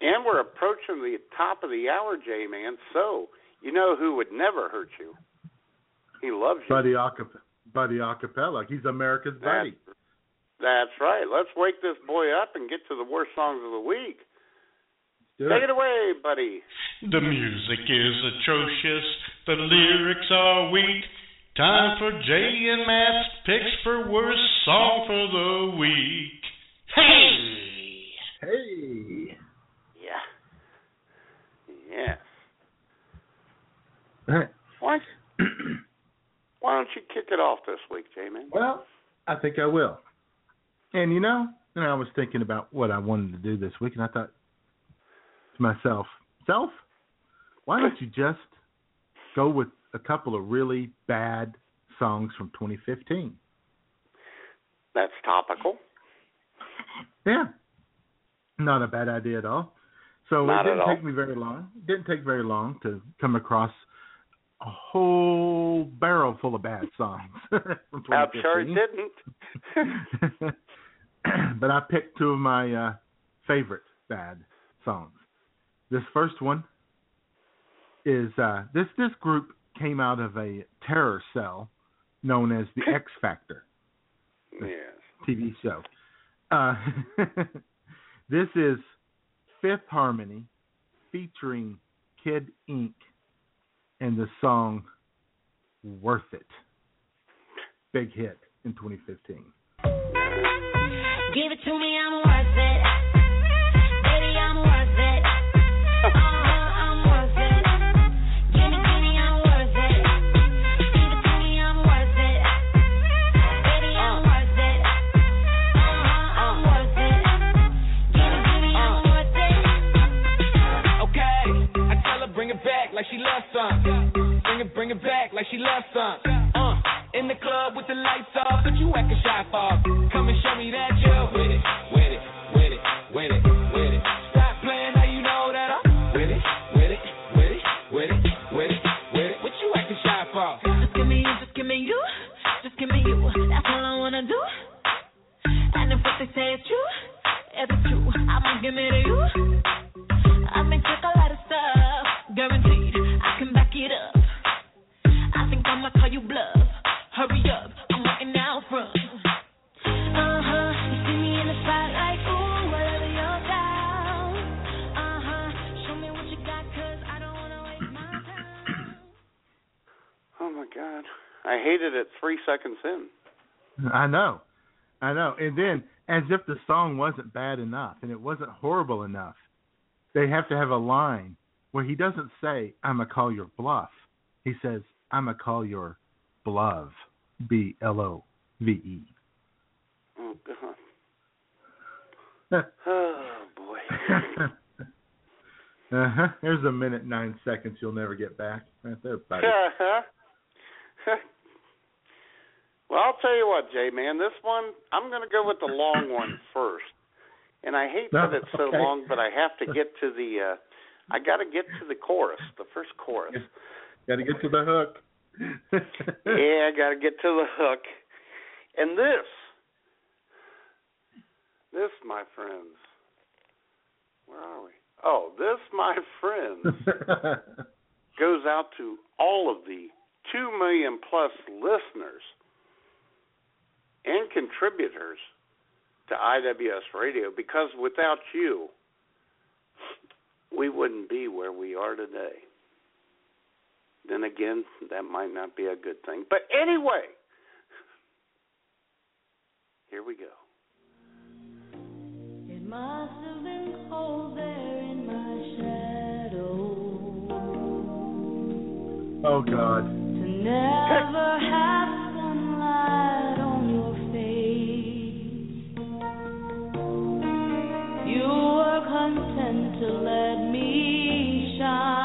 And we're approaching the top of the hour, J-Man, so you know who would never hurt you? He loves you. Buddy, Acape- Buddy Acapella. He's America's buddy. That's, that's right. Let's wake this boy up and get to the worst songs of the week. Take it away, buddy. The music is atrocious. The lyrics are weak. Time for Jay and Matt's picks for worst song for the week. Hey! Hey! Yeah. Yeah. All right. What? Why don't you kick it off this week, J-Man? Well, I think I will. And, you know, and I was thinking about what I wanted to do this week, and I thought to myself, self, why don't you just go with a couple of really bad songs from twenty fifteen. That's topical. Yeah. Not a bad idea at all. So Not it didn't take all. me very long. It didn't take very long to come across a whole barrel full of bad songs from twenty fifteen. I'm sure it didn't. But I picked two of my uh, favorite bad songs. This first one is uh, this this group came out of a terror cell known as the X Factor, the yes. T V show. Uh, this is Fifth Harmony featuring Kid Ink and the song Worth It. Big hit in twenty fifteen. Give it to me, I'm worth it. Baby, I'm worth it. Oh. Like she loves some. Bring it, bring it back like she loves some. Uh, In the club with the lights off, but you actin' shy for. Come and show me that you're with it, with it, with it, with it, with it. Stop playing, now you know that I'm with it, with it, with it, with it, with it, with it. What you actin' shy for? Just give me you, just give me you, just give me you. That's all I wanna do. And if what they say is true, if it's true, I'ma give it to you. I may take a lot of stuff, guaranteed I can back it up. I think I'ma call you bluff. Hurry up, I'm waiting out from. Uh-huh, you see me in the spotlight, ooh, whatever you're down. Uh-huh, show me what you got, cause I don't wanna waste my time. Oh my God, I hated it three seconds in. I know, I know. And then, as if the song wasn't bad enough, and it wasn't horrible enough, they have to have a line where he doesn't say, I'ma call your bluff. He says, I'ma call your Blove, B L O V E. Oh God! Oh boy! uh huh. There's a minute nine seconds you'll never get back right there, buddy. Uh-huh. Well, I'll tell you what, Jay, man. This one, I'm gonna go with the long one first, and I hate no, that it's okay. so long, but I have to get to the. Uh, I got to get to the chorus, the first chorus. Got to get to the hook. Yeah, I gotta get to the hook. And this, this, my friends, where are we? Oh, this, my friends, goes out to all of the two million plus listeners and contributors to I W S Radio, because without you, we wouldn't be where we are today. Then again, that might not be a good thing. But anyway, here we go. It must have been cold there in my shadow. Oh, God. To never have sunlight on your face. You were content to let me shine.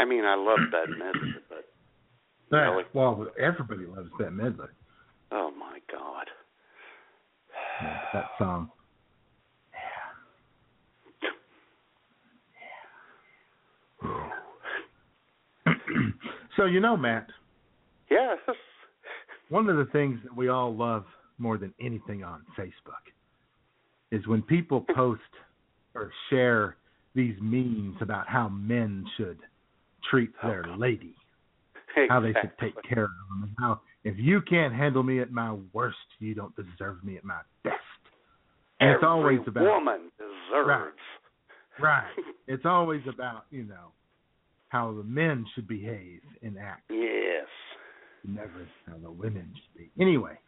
I mean, I love that medley, but that, really? Well, everybody loves that medley. Oh my God, yeah, that song! Yeah, yeah. So you know, Matt. Yes. One of the things that we all love more than anything on Facebook is when people post or share these memes about how men should treat their lady, exactly. How they should take care of them, and how if you can't handle me at my worst, you don't deserve me at my best. And Every it's always about woman deserves. Right, right. It's always about, you know, how the men should behave and act. Yes. Never how the women should be. Anyway,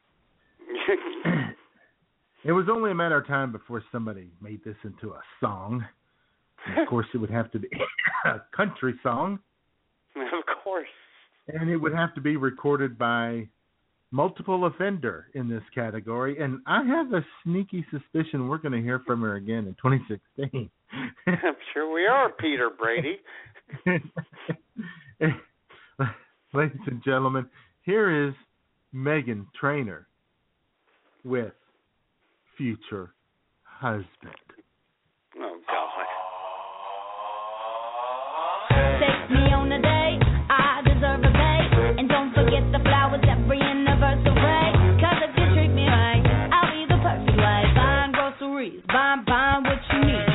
it was only a matter of time before somebody made this into a song. And of course, it would have to be a country song. Of course. And it would have to be recorded by multiple offender in this category. And I have a sneaky suspicion we're going to hear from her again in twenty sixteen. I'm sure we are, Peter Brady. Ladies and gentlemen, here is Meghan Trainor with Future Husband. Oh, God. Take me on a date. I deserve a date. And don't forget the flowers every anniversary. Because if you treat me right, I'll be the perfect wife. Buying groceries, buying, buying what you need.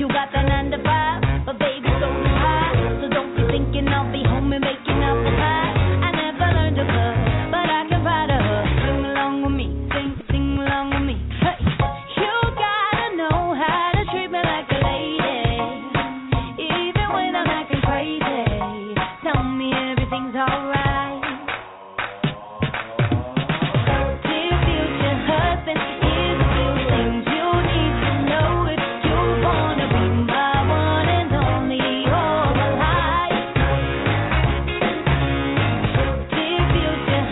You got that nine to five, but baby, so do I. So don't be thinking I'll be home and making up the pie. I never learned to cook, but I can ride a hook. Sing along with me, sing, sing along with me. Hey, you gotta know how to treat me like a lady, even when I'm acting crazy. Tell me everything's alright. Dear future husband, here's a few things you need to know if you wanna be my one and only all my life. Dear future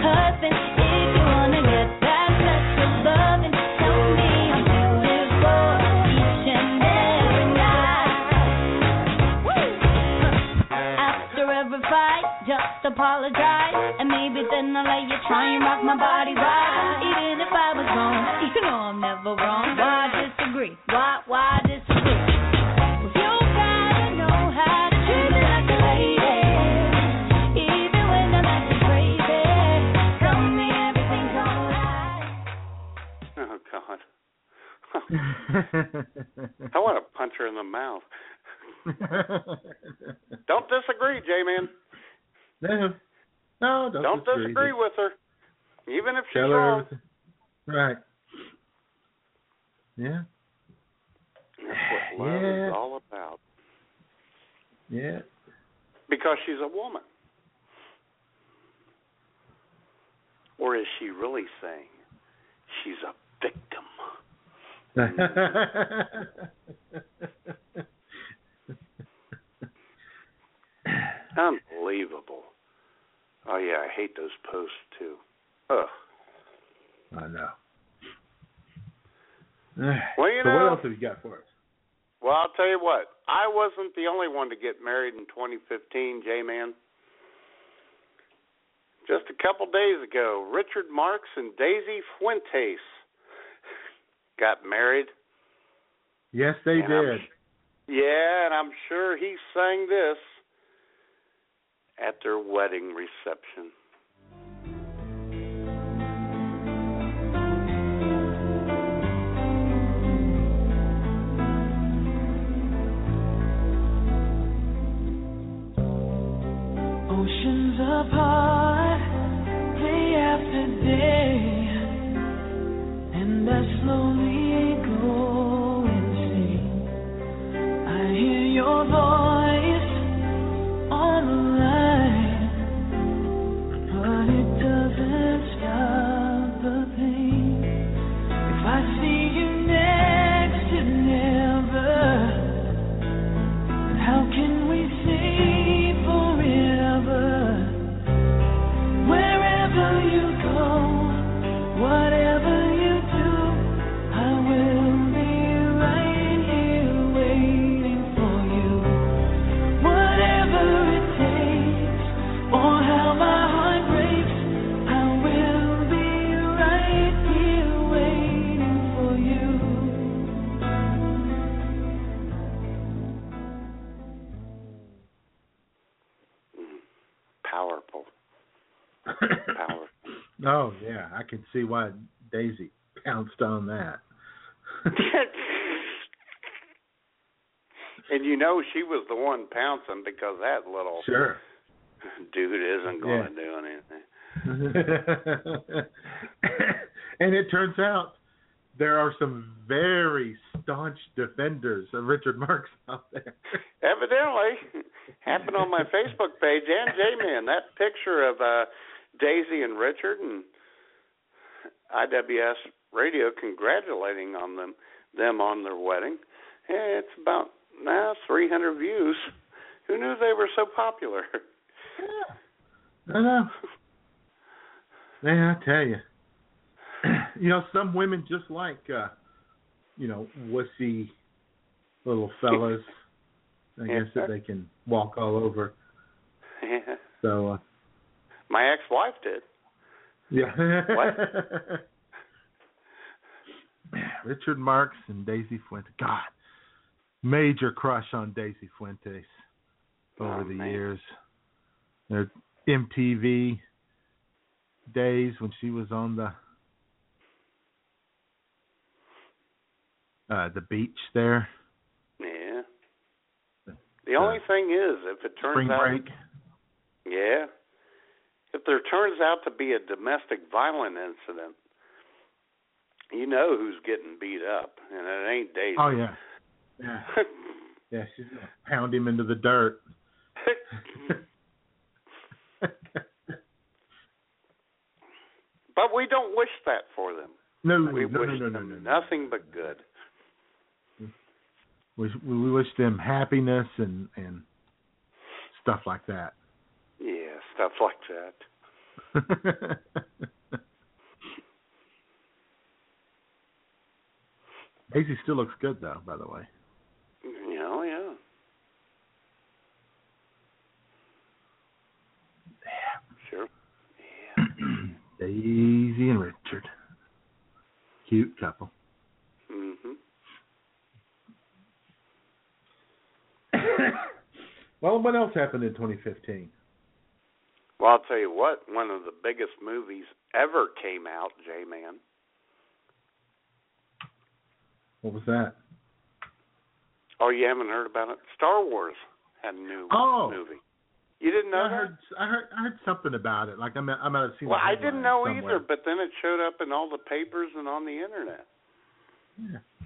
husband, if you wanna get that touch of loving, tell me I'm beautiful each and every night. After every fight, just apologize, and maybe then I'll let you try and rock my body right. Even if I was wrong, you know I'm never wrong. Why disagree? Why, why disagree? You gotta know how to treat me like a lady, even when I'm acting crazy. Tell me everything's alright. Oh, God. I want to punch her in the mouth. Don't disagree, J-Man. No, no, don't, Don't disagree, disagree with her, even if she's Tell her wrong. everything. Right. Yeah. That's what love Yeah. is all about. Yeah. Because she's a woman. Or is she really saying she's a victim? Unbelievable. Oh, yeah, I hate those posts, too. Ugh. I know. Well, you so know, what else have you got for us? Well, I'll tell you what. I wasn't the only one to get married in twenty fifteen, J-Man. Just a couple days ago, Richard Marks and Daisy Fuentes got married. Yes, they and did. I'm, yeah, and I'm sure he sang this at their wedding reception. Oceans apart, day after day, and I slowly go insane. I hear your voice on the line, but it doesn't stop the pain. If I see you next to never, how can we say wherever you go, whatever you do, I will be right here waiting for you. Whatever it takes, or how my heart breaks, I will be right here waiting for you. Powerful. Power. Oh, yeah, I can see why Daisy pounced on that. And you know she was the one pouncing because that little sure. dude isn't going to yeah. do anything. And it turns out there are some very staunch defenders of Richard Marks out there. Evidently. Happened on my Facebook page and J-Man. That picture of uh, Daisy and Richard and I W S Radio congratulating on them them on their wedding. It's about now three hundred views. Who knew they were so popular? Yeah. I know. Yeah, I tell you. You know, some women just like, uh, you know, wussy little fellas. I yeah. guess that they can walk all over. Yeah. So. Uh, My ex-wife did. Yeah. What? Richard Marx and Daisy Fuentes. God, major crush on Daisy Fuentes over oh, the man. years. Their M T V days when she was on the uh, the beach there. Yeah. The, the only uh, thing is, if it turns spring out, break. Yeah, if there turns out to be a domestic violent incident, you know who's getting beat up, and it ain't Daisy. Oh, yeah. Yeah, yeah, she's going to pound him into the dirt. But we don't wish that for them. No, we no, wish no, no, no, them no, no, nothing but good. We, we wish them happiness and, and stuff like that. Yeah, stuff like that. Daisy still looks good, though, by the way. Oh, yeah. Yeah. Sure. Yeah. Daisy and Richard. Cute couple. Mm-hmm. Well, what else happened in twenty fifteen? Well, I'll tell you what. One of the biggest movies ever came out, J-Man. What was that? Oh, you haven't heard about it? Star Wars had a new oh. movie. You didn't know I that? Heard, I, heard, I heard something about it. Like I might have seen. Well, I didn't know somewhere. either, but then it showed up in all the papers and on the internet. Yeah.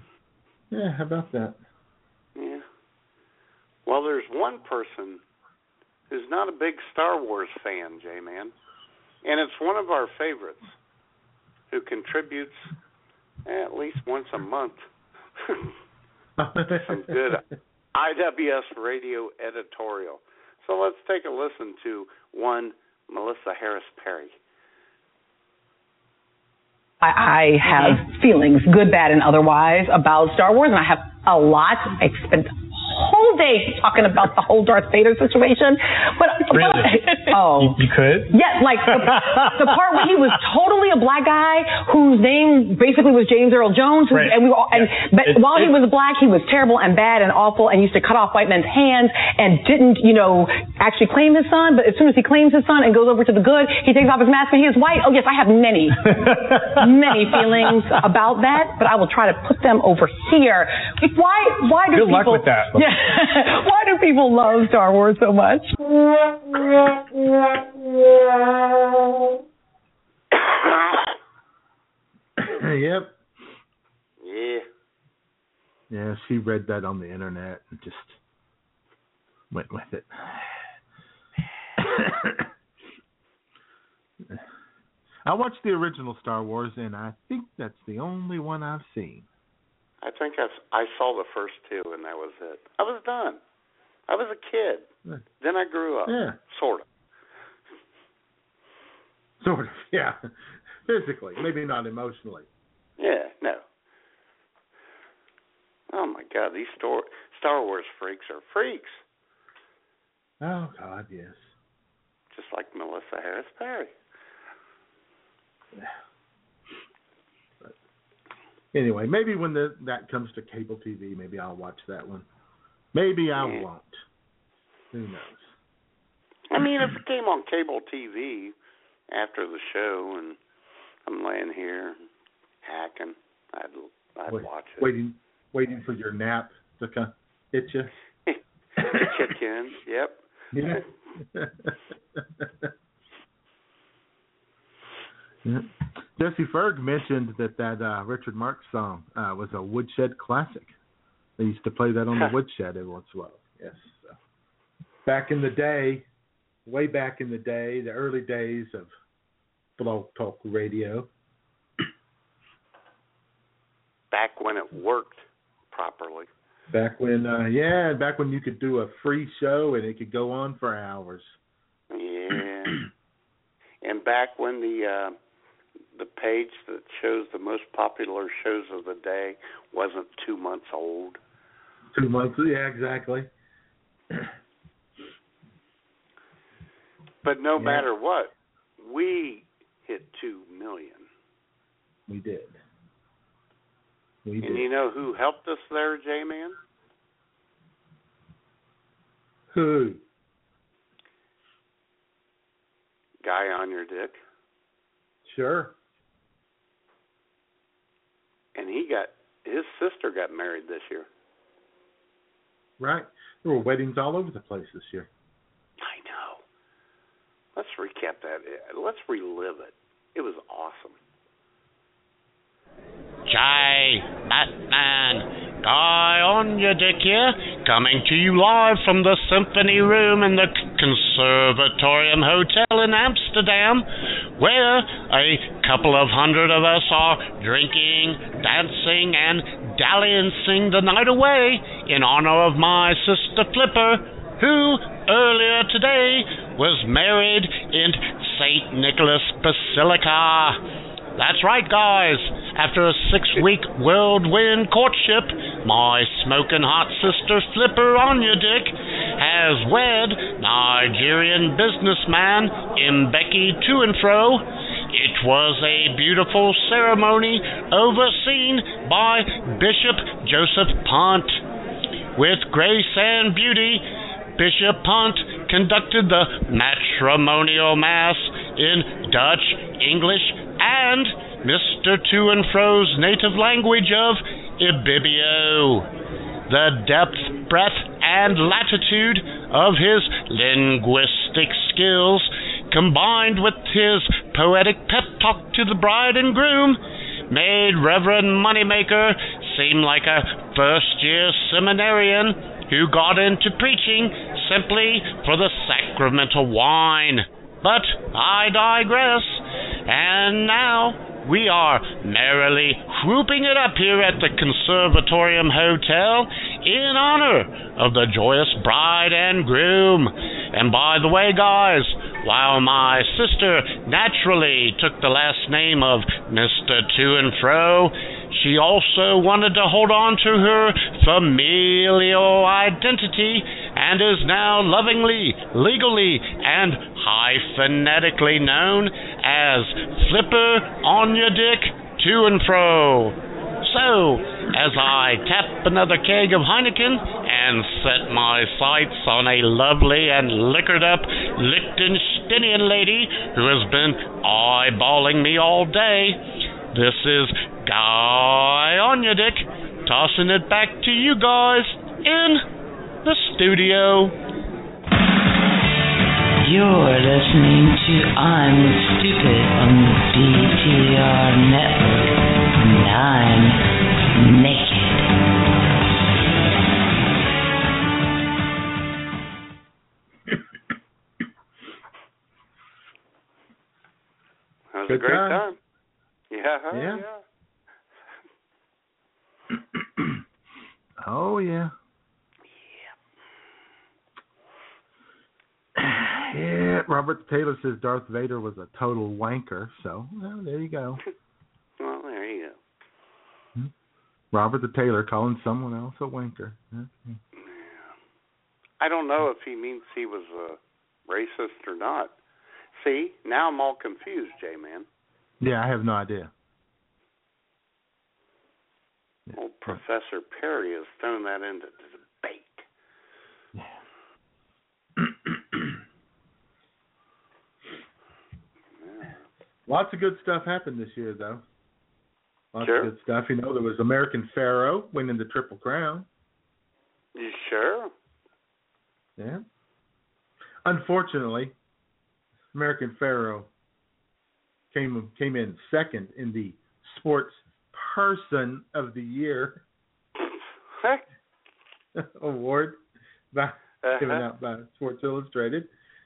Yeah, how about that? Yeah. Well, there's one person who's not a big Star Wars fan, J-Man, and it's one of our favorites who contributes at least once a month. Some good I W S radio editorial. So let's take a listen to one Melissa Harris Perry. I, I have feelings, good, bad, and otherwise, about Star Wars, and I have a lot. I spent a whole day talking about the whole Darth Vader situation. But, really? But, oh. You, you could? Yeah, like the, the part where he was totally a black guy whose name basically was James Earl Jones. Who, right. And we were all, yeah. and but it, while it, he was black, he was terrible and bad and awful and used to cut off white men's hands and didn't, you know, actually claim his son. But as soon as he claims his son and goes over to the good, he takes off his mask and he is white. Oh, yes, I have many, many feelings about that, but I will try to put them over here. Why, why do good people... Good luck with that. Yeah. Why do people love Star Wars so much? Yep. Yeah. Yeah, she read that on the internet and just went with it. I watched the original Star Wars, and I think that's the only one I've seen. I think I, I saw the first two, and that was it. I was done. I was a kid. Yeah. Then I grew up. Yeah. Sort of. Sort of, yeah. Physically, maybe not emotionally. Yeah, no. Oh, my God. These Star, Star Wars freaks are freaks. Oh, God, yes. Just like Melissa Harris Perry. Yeah. Anyway, maybe when the, that comes to cable T V, maybe I'll watch that one. Maybe I yeah. won't. Who knows? I mean, if it came on cable T V after the show and I'm laying here hacking, I'd, I'd Wait, watch it. Waiting waiting for your nap to come hit you? Kick in, yep. Yeah. Yeah. Jesse Ferg mentioned that that uh, Richard Marx song uh, was a Woodshed classic. They used to play that on the Woodshed every once in a while. Yes. So back in the day, way back in the day, the early days of Blog Talk Radio. Back when it worked properly. Back when, uh, yeah, back when you could do a free show and it could go on for hours. Yeah. And back when the... Uh, the page that shows the most popular shows of the day wasn't two months old. Two months, yeah, exactly. But no yeah. matter what, we hit two million. We did. We did. And you know who helped us there, J-Man? Who? Guy on your dick. Sure. And he got, his sister got married this year. Right. There were weddings all over the place this year. I know. Let's recap that. Let's relive it. It was awesome. Jay, Batman, Guy on your dick here, coming to you live from the Symphony Room in the Conservatorium Hotel in Amsterdam, where a couple of hundred of us are drinking, dancing, and dalliancing the night away in honor of my sister Flipper, who earlier today was married in Saint Nicholas Basilica. That's right, guys. After a six-week whirlwind courtship, my smoking hot sister Flipper on your dick has wed Nigerian businessman Mbeki Tuinfro. It was a beautiful ceremony overseen by Bishop Joseph Punt. With grace and beauty, Bishop Punt conducted the matrimonial mass in Dutch, English, and Mister Tuinfro's native language of Ibibio. The depth, breadth, and latitude of his linguistic skills, combined with his poetic pep talk to the bride and groom, made Reverend Moneymaker seem like a first-year seminarian who got into preaching simply for the sacramental wine. But I digress. And now we are merrily whooping it up here at the Conservatorium Hotel in honor of the joyous bride and groom. And by the way, guys, while my sister naturally took the last name of Mister Tuinfro, she also wanted to hold on to her familial identity and is now lovingly, legally, and hyphenetically known as Flipper on your dick Tuinfro. So, as I tap another keg of Heineken and set my sights on a lovely and liquored-up Liechtensteinian lady who has been eyeballing me all day, this is Guy on your dick, tossing it back to you guys in the studio. You're listening to I'm Stupid on the D T R Network, and I'm naked. That was Good a great time. time. Yeah. Yeah. yeah. Oh, yeah. Yeah. Yeah. Robert Taylor says Darth Vader was a total wanker, so well, there you go. Well, there you go. Robert the Taylor calling someone else a wanker. Yeah. I don't know if he means he was a racist or not. See, now I'm all confused, J-Man. Yeah, I have no idea. Well, Professor Perry has thrown that into the debate. Yeah. Yeah. Lots of good stuff happened this year, though. Lots sure. of good stuff. You know, there was American Pharaoh winning the Triple Crown. You sure? Yeah. Unfortunately, American Pharaoh came came in second in the sports Person of the Year award by, uh-huh. given out by Sports Illustrated,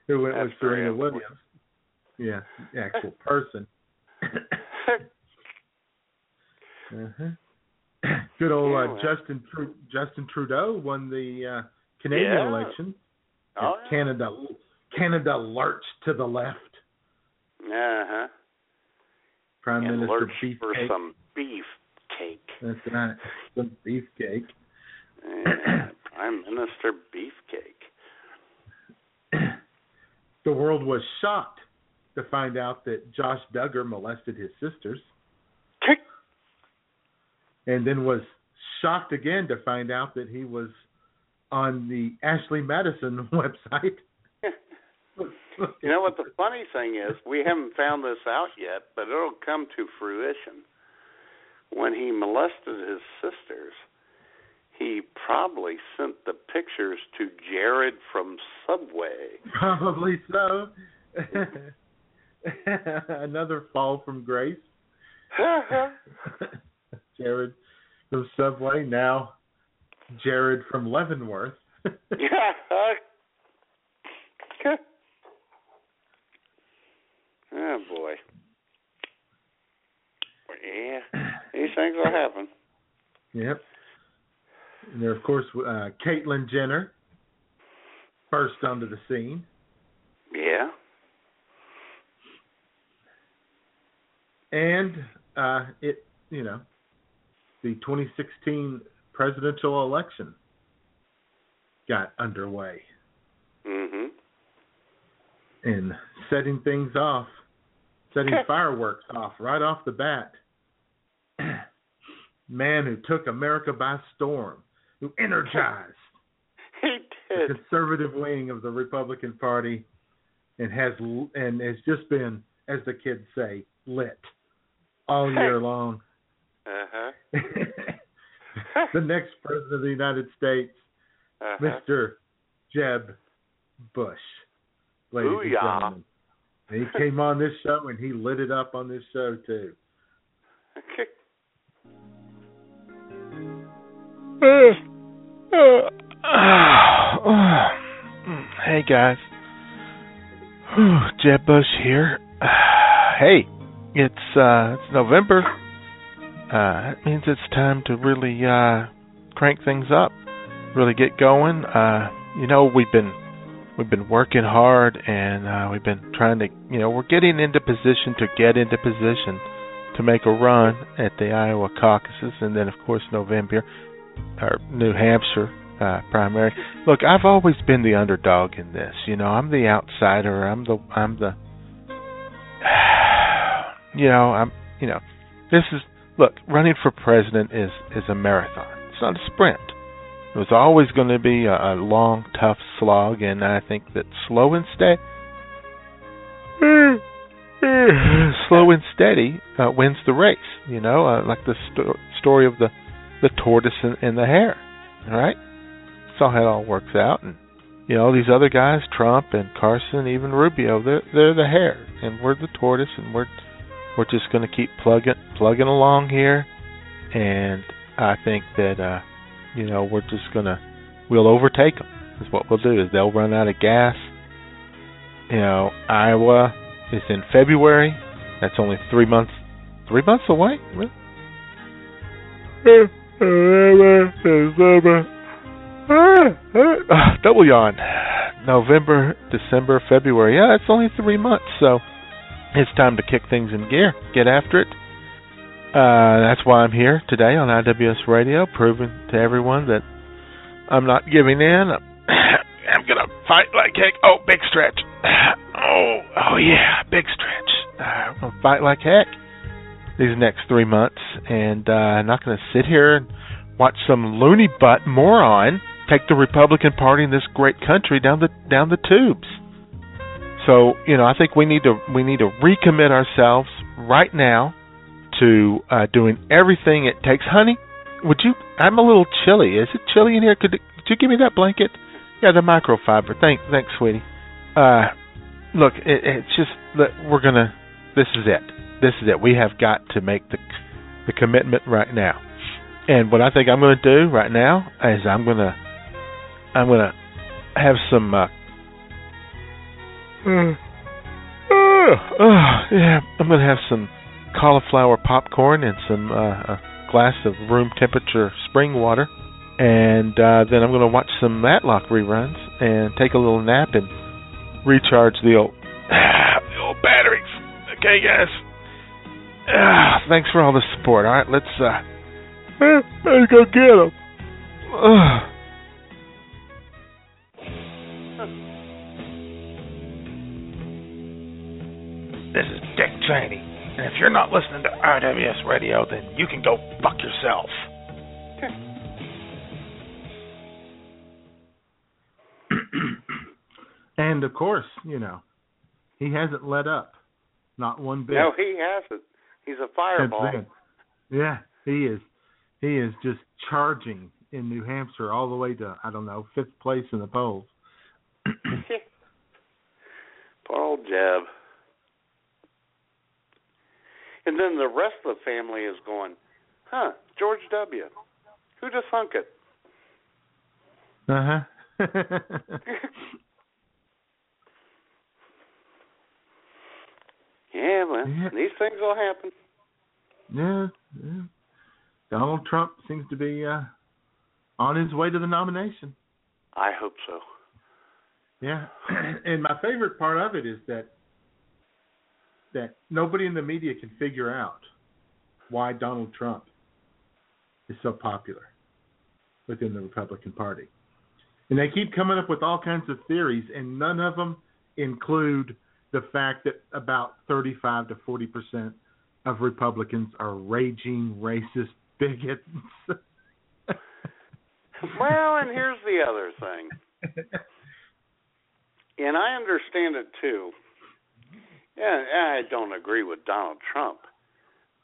who went That's with Serena Williams. Williams. Yeah, actual person. uh-huh. Good old uh, Justin Tru- Justin Trudeau won the uh, Canadian yeah. election. Oh, yeah. Canada Canada lurched to the left. Uh huh. Prime and Minister beef for cake. some beef. Cake. That's right. Some beefcake. Yeah, Prime Minister Beefcake. The world was shocked to find out that Josh Duggar molested his sisters. And then was shocked again to find out that he was on the Ashley Madison website. You know what the funny thing is? We haven't found this out yet, but it'll come to fruition. When he molested his sisters, he probably sent the pictures to Jared from Subway. Probably so. Another fall from grace. Jared from Subway, now Jared from Leavenworth. Yeah. Oh, boy. Yeah, these things will happen. Yep. And there, of course, uh, Caitlyn Jenner burst onto the scene. Yeah. And uh, it, you know, the twenty sixteen presidential election got underway. Mm-hmm. And setting things off, setting fireworks off right off the bat. Man who took America by storm, who energized he did. the conservative wing of the Republican Party, and has and has just been, as the kids say, lit all year long. Uh-huh. The next president of the United States, uh-huh. Mister Jeb Bush. Ladies Booyah. And gentlemen. He came on this show, and he lit it up on this show, too. Okay. Hey, guys. Jeb Bush here. Hey, it's uh, it's November. Uh, that means it's time to really uh, crank things up, really get going. Uh, you know, we've been... We've been working hard, and uh, we've been trying to, you know, we're getting into position to get into position to make a run at the Iowa caucuses, and then, of course, November, or New Hampshire uh, primary. Look, I've always been the underdog in this. You know, I'm the outsider. I'm the, I'm the, you know, I'm, you know, this is, look, running for president is, is a marathon. It's not a sprint. It was always going to be a, a long, tough slog, and I think that slow and steady, slow and steady uh, wins the race. You know, uh, like the sto- story of the, the tortoise and, and the hare. All right, that's how it all works out. And you know, these other guys, Trump and Carson, even Rubio, they're they're the hare, and we're the tortoise, and we're we're just going to keep plugging plugging along here. And I think that. Uh, You know, we're just going to, we'll overtake them. Is what we'll do, is they'll run out of gas. You know, Iowa is in February. That's only three months, three months away? Really? Double yawn. November, December, February. Yeah, that's only three months. So it's time to kick things in gear. Get after it. Uh, that's why I'm here today on I W S Radio, proving to everyone that I'm not giving in. I'm, I'm going to fight like heck. Oh, big stretch. Oh, oh yeah, big stretch. Uh, I'm going to fight like heck these next three months, and uh, I'm not going to sit here and watch some loony butt moron take the Republican Party in this great country down the down the tubes. So, you know, I think we need to we need to recommit ourselves right now. To uh, doing everything it takes. Honey, would you? I'm a little chilly. Is it chilly in here? Could, could you give me that blanket? Yeah, the microfiber. Thanks, thanks, sweetie. Uh, look, it, it's just look, we're gonna. This is it. This is it. We have got to make the the commitment right now. And what I think I'm gonna do right now is I'm gonna I'm gonna have some. Uh, mm, uh, uh, yeah, I'm gonna have some. Cauliflower popcorn and some uh, a glass of room temperature spring water, and uh, then I'm going to watch some Matlock reruns and take a little nap and recharge the old the old batteries. Okay, guys. Uh, thanks for all the support. All right, let's uh, let's go get 'em. Uh. This is Dick Cheney, and if you're not listening to R W S Radio, then you can go fuck yourself. And, of course, you know, he hasn't let up. Not one bit. No, he hasn't. He's a fireball. Yeah, he is. He is just charging in New Hampshire all the way to, I don't know, fifth place in the polls. Poor old Jeb. And then the rest of the family is going, huh, George W. Who just thunk it? Uh-huh. Yeah, well, yeah. These things will happen. Yeah, yeah. Donald Trump seems to be uh, on his way to the nomination. I hope so. Yeah, and my favorite part of it is that that nobody in the media can figure out why Donald Trump is so popular within the Republican Party. And they keep coming up with all kinds of theories, and none of them include the fact that about thirty-five to forty percent of Republicans are raging, racist bigots. Well, and here's the other thing. And I understand it, too. Yeah, I don't agree with Donald Trump,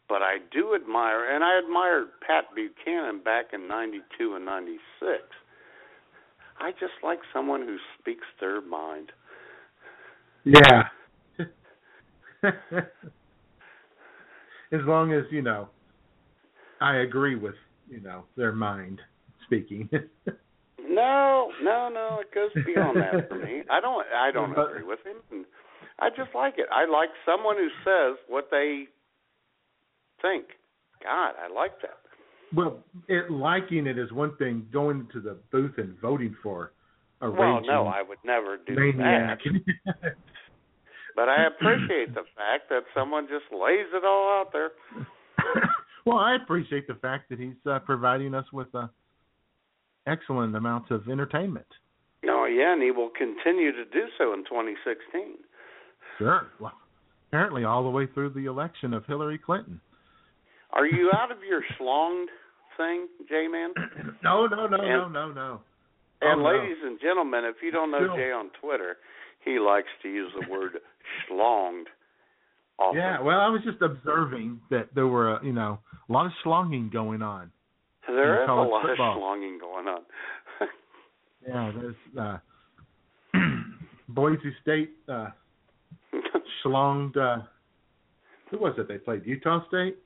but I do admire, and I admired Pat Buchanan back in ninety-two and ninety-six. I just like someone who speaks their mind. Yeah. As long as, you know, I agree with, you know, their mind speaking. No, no, no. It goes beyond that for me. I don't. I don't agree with him. And I just like it. I like someone who says what they think. God, I like that. Well, it, liking it is one thing. Going to the booth and voting for a well, no, I would never do maniac. That. But I appreciate the fact that someone just lays it all out there. Well, I appreciate the fact that he's uh, providing us with a. Uh, excellent amounts of entertainment. Oh, yeah, and he will continue to do so in twenty sixteen. Sure. Well, apparently all the way through the election of Hillary Clinton. Are you out of your schlonged thing, J-Man? No, no, no, and, no, no, no. Oh, and ladies no. and gentlemen, if you don't know Still. Jay on Twitter, he likes to use the word schlonged often. Yeah, well, I was just observing that there were, uh, you know, a lot of schlonging going on. There is a lot football. Of schlonging going on. Yeah, there's uh, Boise State uh, schlonged. Uh, who was it they played? Utah State?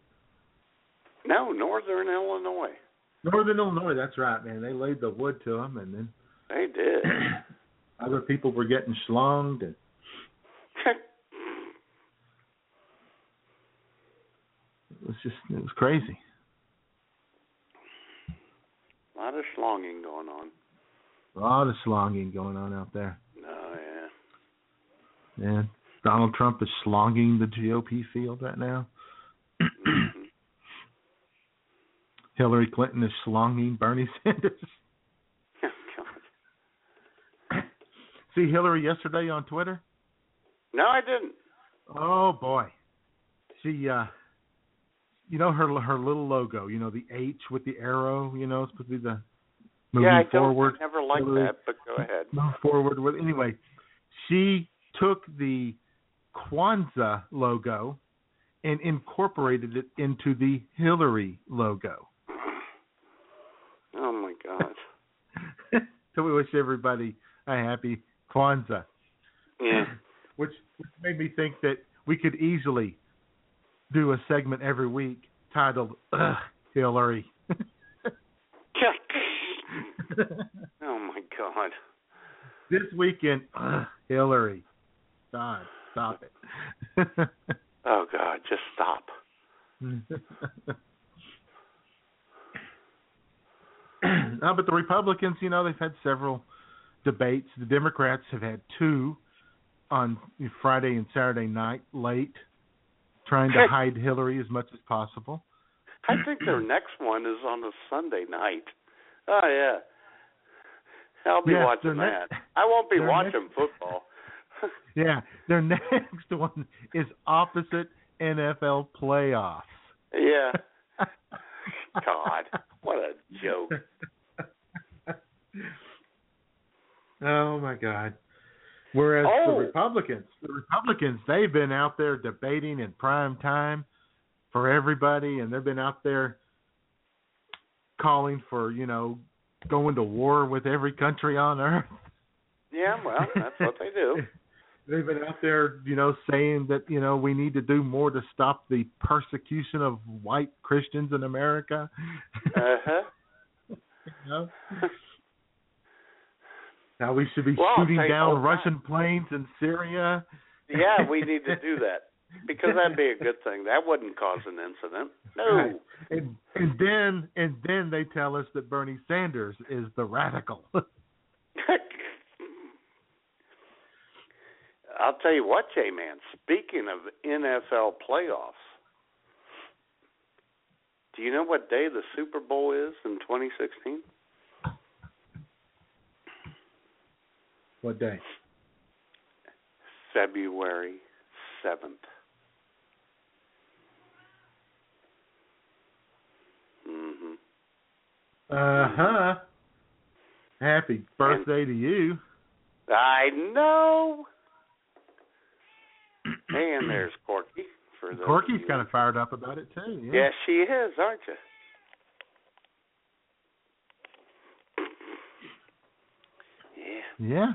No, Northern Illinois. Northern Illinois, that's right, man. They laid the wood to them, and then they did. Other people were getting schlonged. And it was just, it was crazy. A lot of schlonging going on. A lot of schlonging going on out there. Oh, yeah. Yeah. Donald Trump is schlonging the G O P field right now. Mm-hmm. Hillary Clinton is schlonging Bernie Sanders. Oh, God. See Hillary yesterday on Twitter? No, I didn't. Oh, boy. She, uh... You know, her her little logo, you know, the H with the arrow, you know, it's supposed to be the moving yeah, I forward. Yeah, I never liked that, but go ahead. Move forward. With, anyway, she took the Kwanzaa logo and incorporated it into the Hillary logo. Oh, my God. So we wish everybody a happy Kwanzaa. Yeah. Which, which made me think that we could easily do a segment every week titled Ugh, Hillary. Oh, my God. This weekend, Ugh, Hillary. God, stop it. Oh, God, just stop. No, but the Republicans, you know, they've had several debates. The Democrats have had two on Friday and Saturday night, late. Trying to hide Hillary as much as possible. I think their next one is on a Sunday night. Oh, yeah. I'll be yeah, watching that. Next, I won't be watching next, football. Yeah, their next one is opposite N F L playoffs. Yeah. God, what a joke. Oh, my God. Whereas oh. the Republicans, the Republicans, they've been out there debating in prime time for everybody, and they've been out there calling for, you know, going to war with every country on earth. Yeah, well, that's what they do. They've been out there, you know, saying that, you know, we need to do more to stop the persecution of white Christians in America. Uh-huh. You know? Now we should be well, shooting down Russian time. planes in Syria. Yeah, we need to do that because that'd be a good thing. That wouldn't cause an incident. No. Right. And, and then and then they tell us that Bernie Sanders is the radical. I'll tell you what, J-Man, speaking of N F L playoffs, do you know what day the Super Bowl is in twenty sixteen? What day? February seventh. Mm-hmm. Uh-huh. Happy birthday and to you. I know. And there's Corky. For the Corky's kind of fired up about it, too. Yeah. Yes, she is, aren't you? Yeah. Yeah.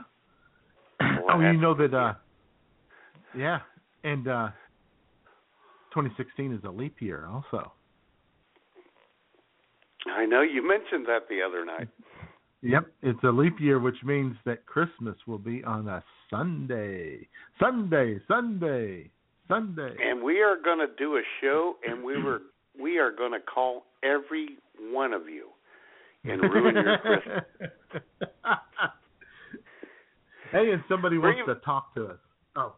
Boy, oh, you know that, uh, yeah, and uh, twenty sixteen is a leap year also. I know. You mentioned that the other night. Yep, it's a leap year, which means that Christmas will be on a Sunday. Sunday, Sunday, Sunday. And we are going to do a show, and we were we are going to call every one of you and ruin your Christmas. Hey, and somebody wants you... to talk to us. Oh.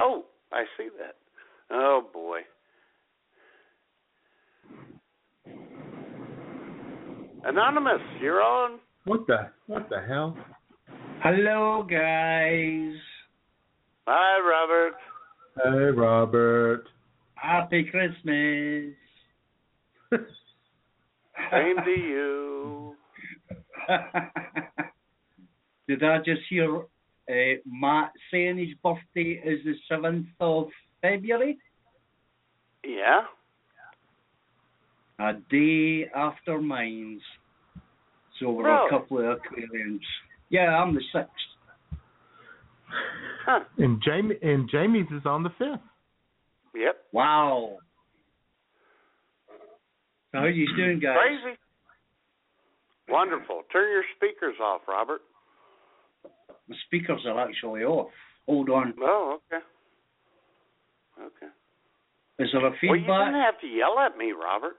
Oh, I see that. Oh, boy. Anonymous, you're on. What the what the hell? Hello, guys. Hi, Robert. Hey, Robert. Happy Christmas. Same to you. Did I just hear uh, Matt saying his birthday is the seventh of February? Yeah. A day after mine's. So we're really? a couple of Aquarians. Yeah, I'm the sixth. Huh. And Jamie and Jamie's is on the fifth. Yep. Wow. So how are you doing, guys? Crazy. Wonderful. Turn your speakers off, Robert. The speakers are actually off. Hold on. Oh, okay. Okay. Is there a feedback? Well, you didn't have to yell at me, Robert.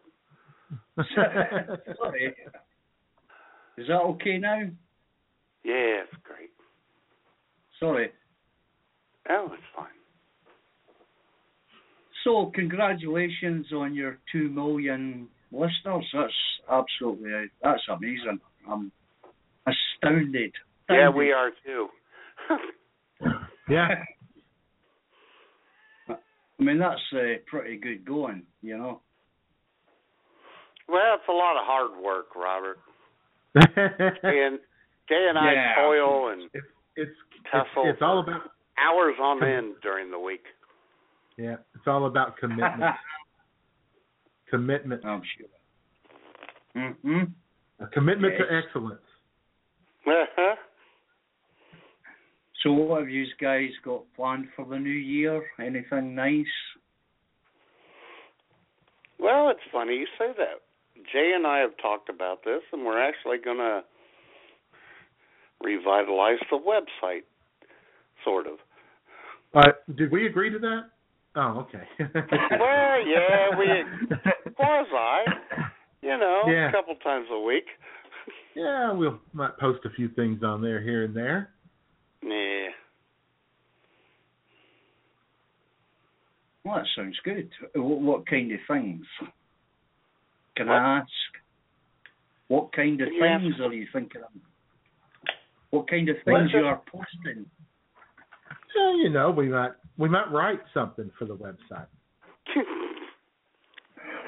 Sorry. Is that okay now? Yeah, it's great. Sorry. Oh, it's fine. So, congratulations on your two million listeners. That's absolutely, that's amazing. I'm astounded. astounded. Yeah, we are too. Yeah. I mean, that's uh, pretty good going, you know. Well, it's a lot of hard work, Robert. and Jay and I yeah. toil and it's, it's, tussle. It's, it's all about hours on end during the week. Yeah, it's all about commitment. Commitment, I'm sure. Mm-hmm. A commitment yes. to excellence. Uh-huh. So, what have you guys got planned for the new year? Anything nice? Well, it's funny you say that. Jay and I have talked about this, and we're actually going to revitalize the website, sort of. Uh, did we agree to that? Oh, okay. Well, yeah, we quasi, you know, yeah. a couple times a week. Yeah, we'll might post a few things on there here and there. Yeah. Well, that sounds good. What, what kind of things? Can what? I ask? What kind of yeah. things are you thinking of? What kind of things you are posting? well, you know, we might we might write something for the website.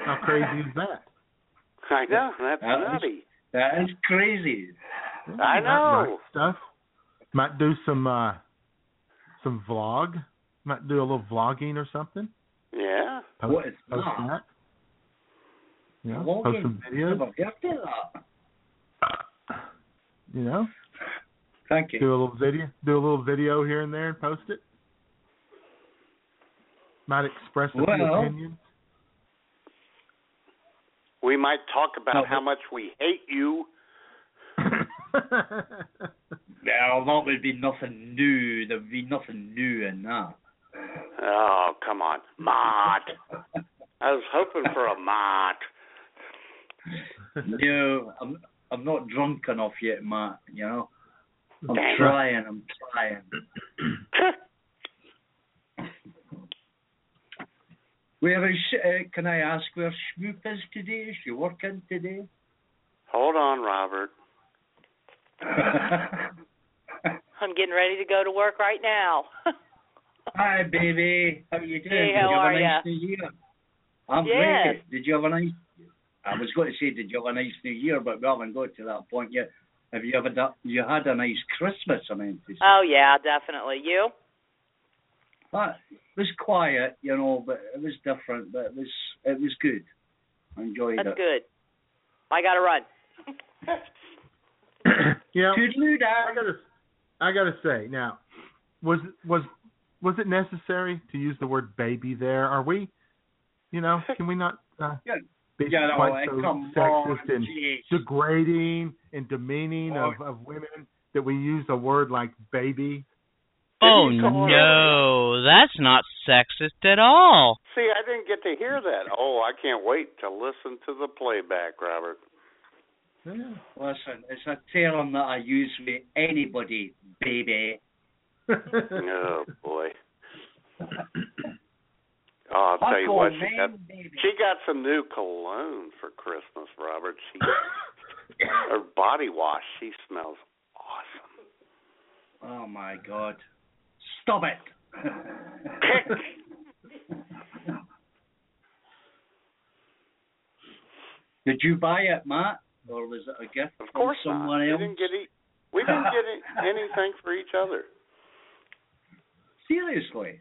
How crazy is that? I know. That's that nutty. Is, that is crazy. Well, I know. Might stuff. Might do some uh, some vlog. Might do a little vlogging or something. Yeah. Post, well, it's post not. That. Yeah. Vlogging. Post some videos. You know. Thank you. Do a little video. Do a little video here and there and post it. Might express a well, few opinions. We might talk about no. how much we hate you. Well, that would be nothing new. There'd be nothing new in that. Oh, come on, Mott. I was hoping for a Mott. No, I'm I'm not drunk enough yet, Matt. You know, I'm Dang. trying. I'm trying. Where is, uh, can I ask where Schmoop is today? Is she working today? Hold on, Robert. I'm getting ready to go to work right now. Hi, baby. How are you doing? Hey, how are you? Did you have a nice New Year? I'm great. Yes. Did you have a nice... I was going to say, did you have a nice New Year, but we haven't got to that point yet. Have you ever done... You had a nice Christmas, I mean. Oh, yeah, definitely. You? Uh, it was quiet, you know, but it was different, but it was it was good. I enjoyed That's it. That's good. I got to run. Yeah. I got to I got to say, now, was was was it necessary to use the word baby there? Are we, you know, can we not uh, yeah. be yeah, no, quite so sexist on, and geez. degrading and demeaning oh. of, of women that we use a word like baby? Oh, no, that's not sexist at all. See, I didn't get to hear that. Oh, I can't wait to listen to the playback, Robert. Yeah. Listen, it's a term that I use with anybody, baby. Oh, boy. Oh, I'll Buckle tell you what, she got, she got some new cologne for Christmas, Robert. She, her body wash, she smells awesome. Oh, my God. Stop it. Did you buy it, Matt? Or was it a gift of course from someone not. else? We didn't get, e- we didn't get e- anything for each other. Seriously?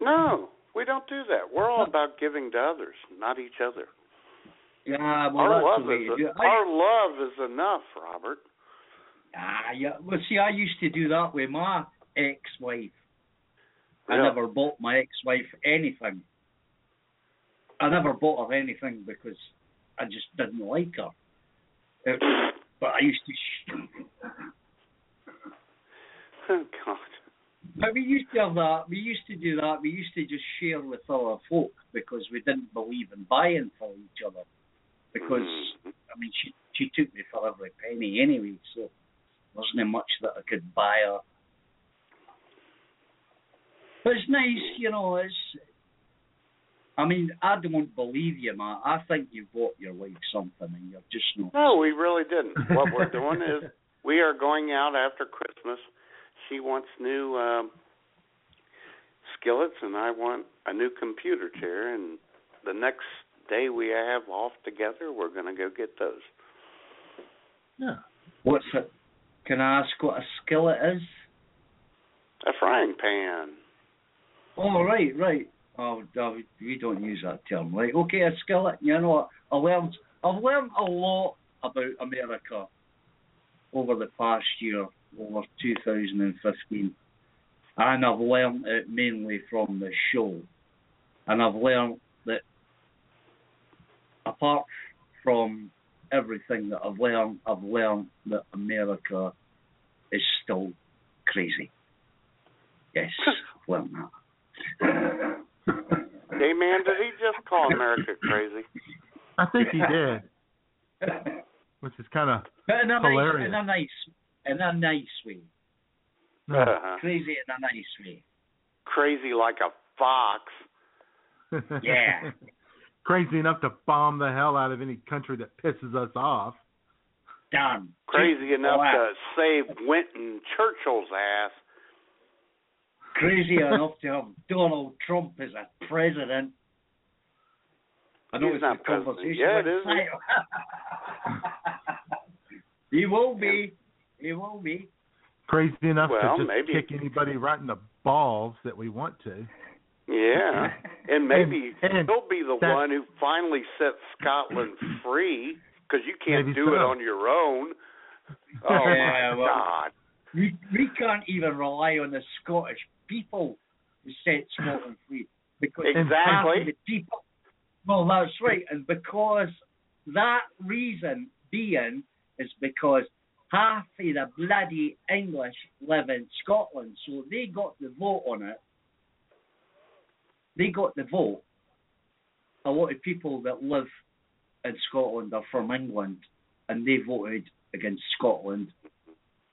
No, we don't do that. We're all about giving to others, not each other. Yeah, well, our, love is a, our love is enough, Robert. Ah, yeah. Well, see, I used to do that with my ex-wife. I yeah. never bought my ex-wife anything. I never bought her anything because I just didn't like her. It, but I used to... Sh- oh, God. But we used to have that. We used to do that. We used to just share with our folk because we didn't believe in buying for each other. Because, mm. I mean, she, she took me for every penny anyway, so there wasn't much that I could buy her. But it's nice, you know, it's... I mean, I don't believe you, Matt. I think you bought your wife something and you're just not... No, we really didn't. What we're doing is we are going out after Christmas. She wants new um, skillets and I want a new computer chair. And the next day we have off together, we're going to go get those. Yeah. What's a, can I ask what a skillet is? A frying pan. Oh, right, right. Oh, we don't use that term, right? Okay, a skillet. You know, I learned, I've learned a lot about America over the past year, over two thousand fifteen. And I've learned it mainly from the show. And I've learned that apart from everything that I've learned, I've learned that America is still crazy. Yes, I've learned that. Hey, man, did he just call America crazy? I think he did, which is kind of hilarious. Nice, in a nice, in a nice way. Uh-huh. Crazy in a nice way. Crazy like a fox. Yeah. Crazy enough to bomb the hell out of any country that pisses us off. Damn. Crazy enough to save Winston Churchill's ass. crazy enough to have Donald Trump as a president. I know it's not president. Yeah, it is. He will be. Yeah. He will be. Crazy enough well, to just maybe. kick anybody right in the balls that we want to. Yeah, and maybe and, and he'll be the one who finally sets Scotland free, because you can't do so. it on your own. Oh, yeah, my well, God. We, we can't even rely on the Scottish people to set Scotland free. Because exactly. The people, well, that's right, and because that reason being is because half of the bloody English live in Scotland, so they got the vote on it. They got the vote. A lot of people that live in Scotland are from England, and they voted against Scotland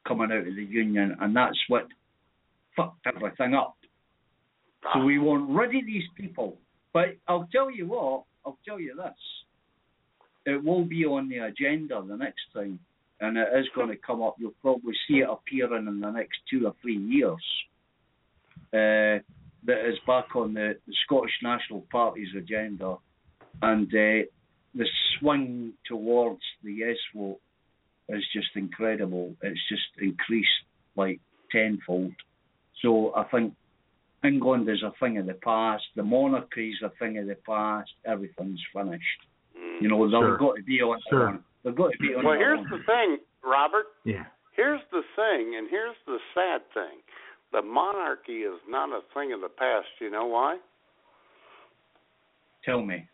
coming out of the Union, and that's what fucked everything up. So we want rid of these people. But I'll tell you what, I'll tell you this. It will be on the agenda the next time. And it is going to come up. You'll probably see it appearing in the next two or three years. Uh, that is back on the, the Scottish National Party's agenda, and uh, the swing towards the yes vote is just incredible. It's just increased like tenfold. So I think England is a thing of the past. The monarchy is a thing of the past. Everything's finished. You know, they've sure. got to be on. Sure. They've got to be on. Well, here's own. the thing, Robert. Yeah. Here's the thing, and here's the sad thing. The monarchy is not a thing of the past. You know why? Tell me.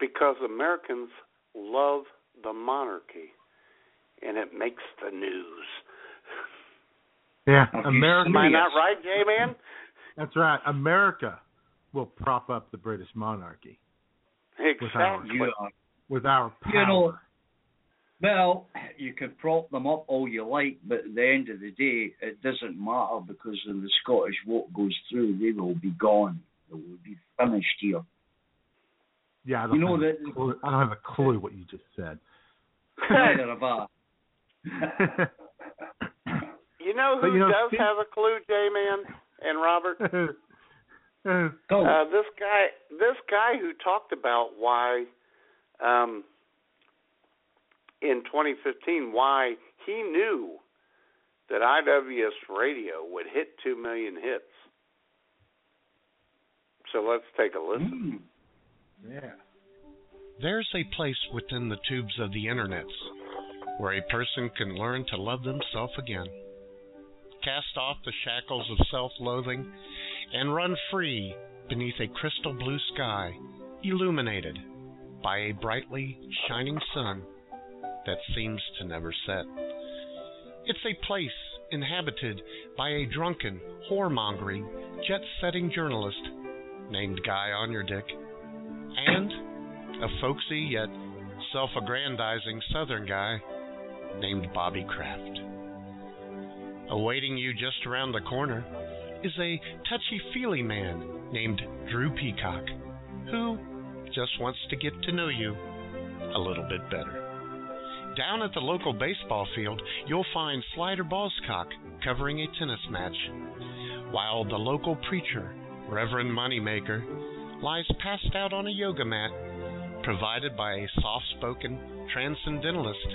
Because Americans love the monarchy, and it makes the news. Yeah, America. Am I not right, J-Man? That's right. America will prop up the British monarchy. Exactly. With our, you are, with our power. You know, well, you can prop them up all you like, but at the end of the day, it doesn't matter, because when the Scottish vote goes through, they will be gone. They will be finished here. Yeah, I don't, you know have, that, a clue. I don't have a clue what you just said. Neither have I. You know who you know, does have a clue, J-Man and Robert? Uh, this guy, this guy who talked about why, um, in twenty fifteen, why he knew that I W S Radio would hit two million hits. So let's take a listen. Mm. Yeah. There's a place within the tubes of the internets where a person can learn to love themselves again, cast off the shackles of self-loathing, and run free beneath a crystal blue sky, illuminated by a brightly shining sun that seems to never set. It's a place inhabited by a drunken, whoremongering, jet-setting journalist named Guy Onyerdick, and a folksy yet self-aggrandizing southern guy named Bobby Kraft. Awaiting you just around the corner is a touchy-feely man named Drew Peacock, who just wants to get to know you a little bit better. Down at the local baseball field, you'll find Slider Ballscock covering a tennis match, while the local preacher, Reverend Moneymaker, lies passed out on a yoga mat provided by a soft-spoken transcendentalist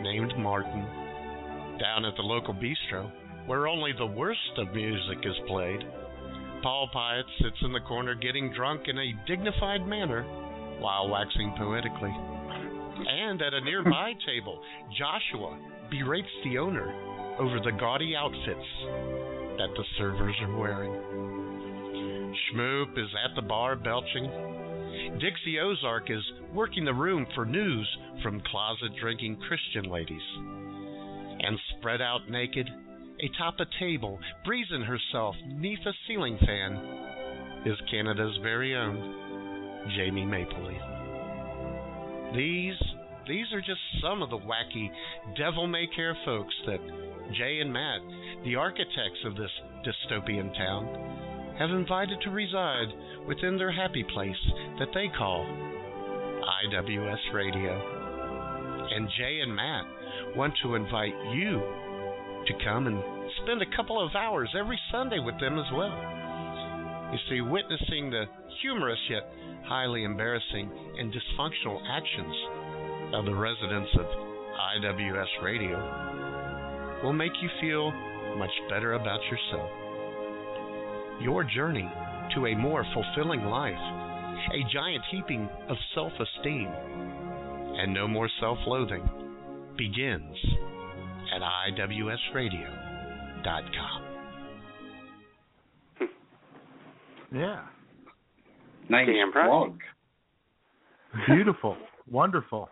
named Martin. Down at the local bistro, where only the worst of music is played, Paul Pyatt sits in the corner getting drunk in a dignified manner while waxing poetically. And at a nearby table, Joshua berates the owner over the gaudy outfits that the servers are wearing. Schmoop is at the bar belching. Dixie Ozark is working the room for news from closet-drinking Christian ladies. And spread out naked, atop a table, breezing herself neath a ceiling fan, is Canada's very own Jamie Mapleleaf. These, these are just some of the wacky, devil-may-care folks that Jay and Matt, the architects of this dystopian town, have invited to reside within their happy place that they call I W S Radio. And Jay and Matt want to invite you to come and spend a couple of hours every Sunday with them as well. You see, witnessing the humorous yet highly embarrassing and dysfunctional actions of the residents of I W S Radio will make you feel much better about yourself. Your journey to a more fulfilling life, a giant heaping of self-esteem, and no more self-loathing begins at I W S radio dot com. Yeah. Nice plug. Beautiful. Wonderful.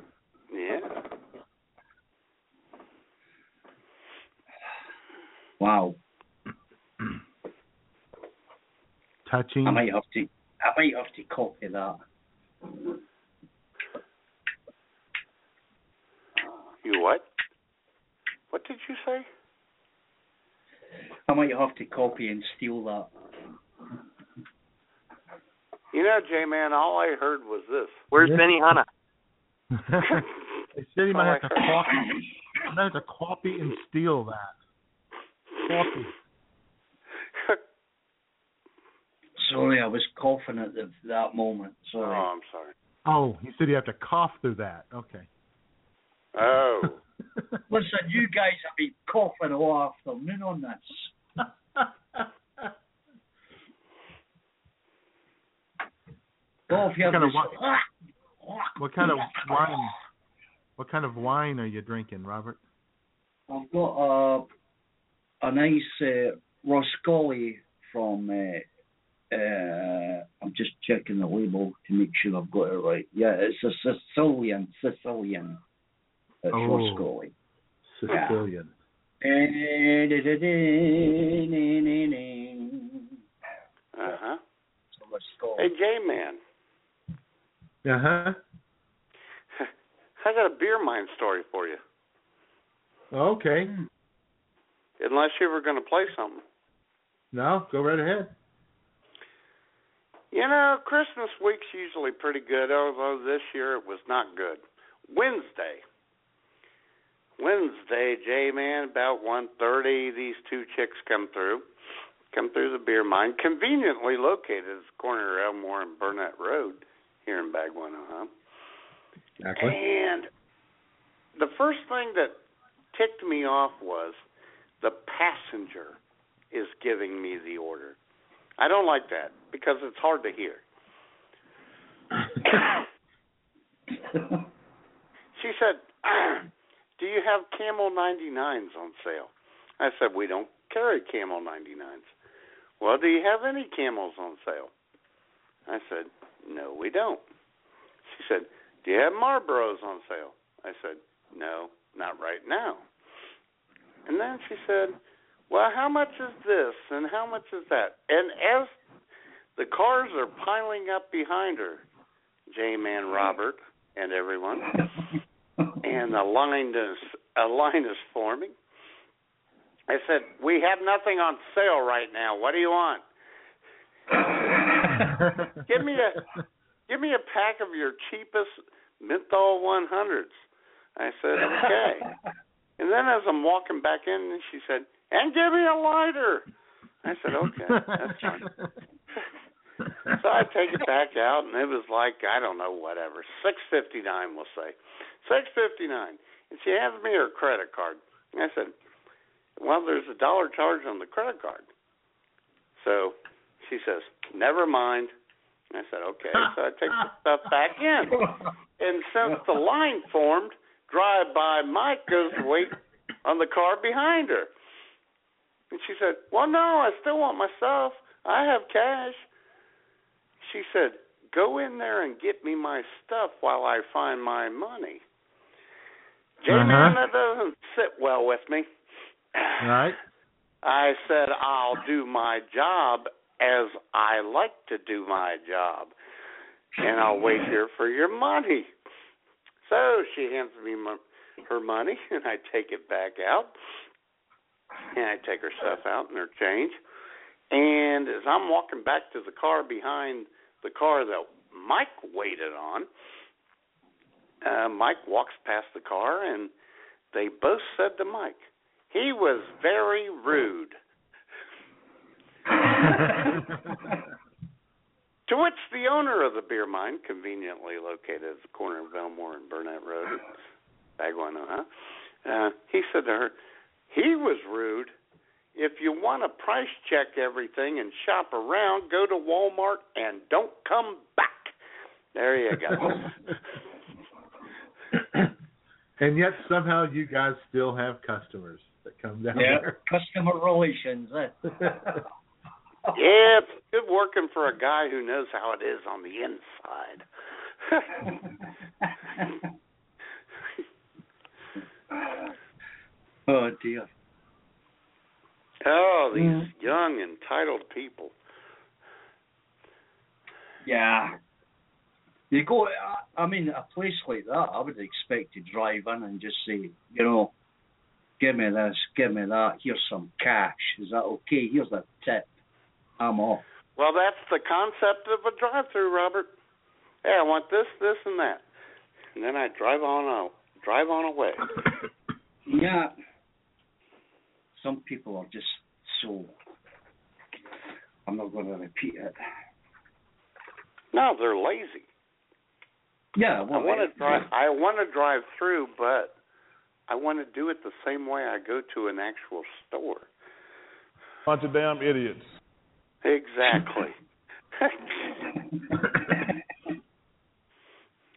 Yeah. Wow. Touching. I might have to I might have to copy that. You what? What did you say? I might have to copy and steal that. You know, J-Man, all I heard was this. Where's yeah. Benihana? They said he might have to copy. I might have to copy and steal that. Copy. Sorry, I was coughing at the, that moment. Sorry. Oh, I'm sorry. Oh, you said you have to cough through that. Okay. Oh. Listen, you guys have been coughing all afternoon on this. What kind, of wi- what kind of wine? What kind of wine are you drinking, Robert? I've got uh, a nice uh, Roscoli from. Uh, uh, I'm just checking the label to make sure I've got it right. Yeah, it's a Sicilian. Sicilian. It's oh, Roscoli. Sicilian. Yeah. Uh huh. Hey, J-Man. Uh-huh. I got a beer mine story for you. Okay. Unless you were going to play something. No, go right ahead. You know, Christmas week's usually pretty good, although this year it was not good. Wednesday. Wednesday, J-Man, about one thirty, these two chicks come through. Come through the beer mine, conveniently located at the corner of Elmore and Burnett Road here in Bagwell, Ohio. Exactly. And the first thing that ticked me off was the passenger is giving me the order. I don't like that because it's hard to hear. She said, do you have Camel ninety-nines on sale? I said, we don't carry Camel ninety-nines. Well, do you have any Camels on sale? I said, no, we don't. She said, do you have Marlboros on sale? I said, no, not right now. And then she said, well, how much is this and how much is that? And as the cars are piling up behind her, J-Man, Robert, and everyone, and a line is, a line is forming, I said, we have nothing on sale right now. What do you want? Give me a give me a pack of your cheapest menthol one hundreds. I said, okay. And then as I'm walking back in, she said, and give me a lighter. I said, okay, that's fine. So I take it back out, and it was like, I don't know, whatever, six fifty-nine, we'll say. six fifty-nine. And she hands me her credit card. And I said, well, there's a dollar charge on the credit card. So she says, never mind. And I said, okay. So I take the stuff back in. And since the line formed, drive-by Mike goes to wait on the car behind her. And she said, well, no, I still want my stuff. I have cash. She said, go in there and get me my stuff while I find my money. J-Man, uh-huh. That doesn't sit well with me. All right. I said, I'll do my job as I like to do my job, and I'll wait here for your money. So she hands me my, her money, and I take it back out, and I take her stuff out and her change. And as I'm walking back to the car behind the car that Mike waited on, uh, Mike walks past the car, and they both said to Mike, He was very rude. To which the owner of the beer mine, conveniently located at the corner of Belmore and Burnett Road, Bagua, huh? Uh, he said to her, he was rude. If you want to price check everything and shop around, go to Walmart and don't come back. There you go. And yet somehow you guys still have customers that come down yeah, there. Customer relations. Yeah, it's good working for a guy who knows how it is on the inside. Oh, dear. Oh, these mm. young, entitled people. Yeah. You go, I mean, a place like that, I would expect to drive in and just say, you know, give me this, give me that, here's some cash. Is that okay? Here's a tip. I'm off. Well, that's the concept of a drive-thru, Robert. Hey, I want this, this, and that. And then I drive on out. Drive on away. Yeah. Some people are just so... I'm not going to repeat it. No, they're lazy. Yeah. Well, I want to drive, I want to drive through, but I want to do it the same way I go to an actual store. Bunch of damn idiots. Exactly.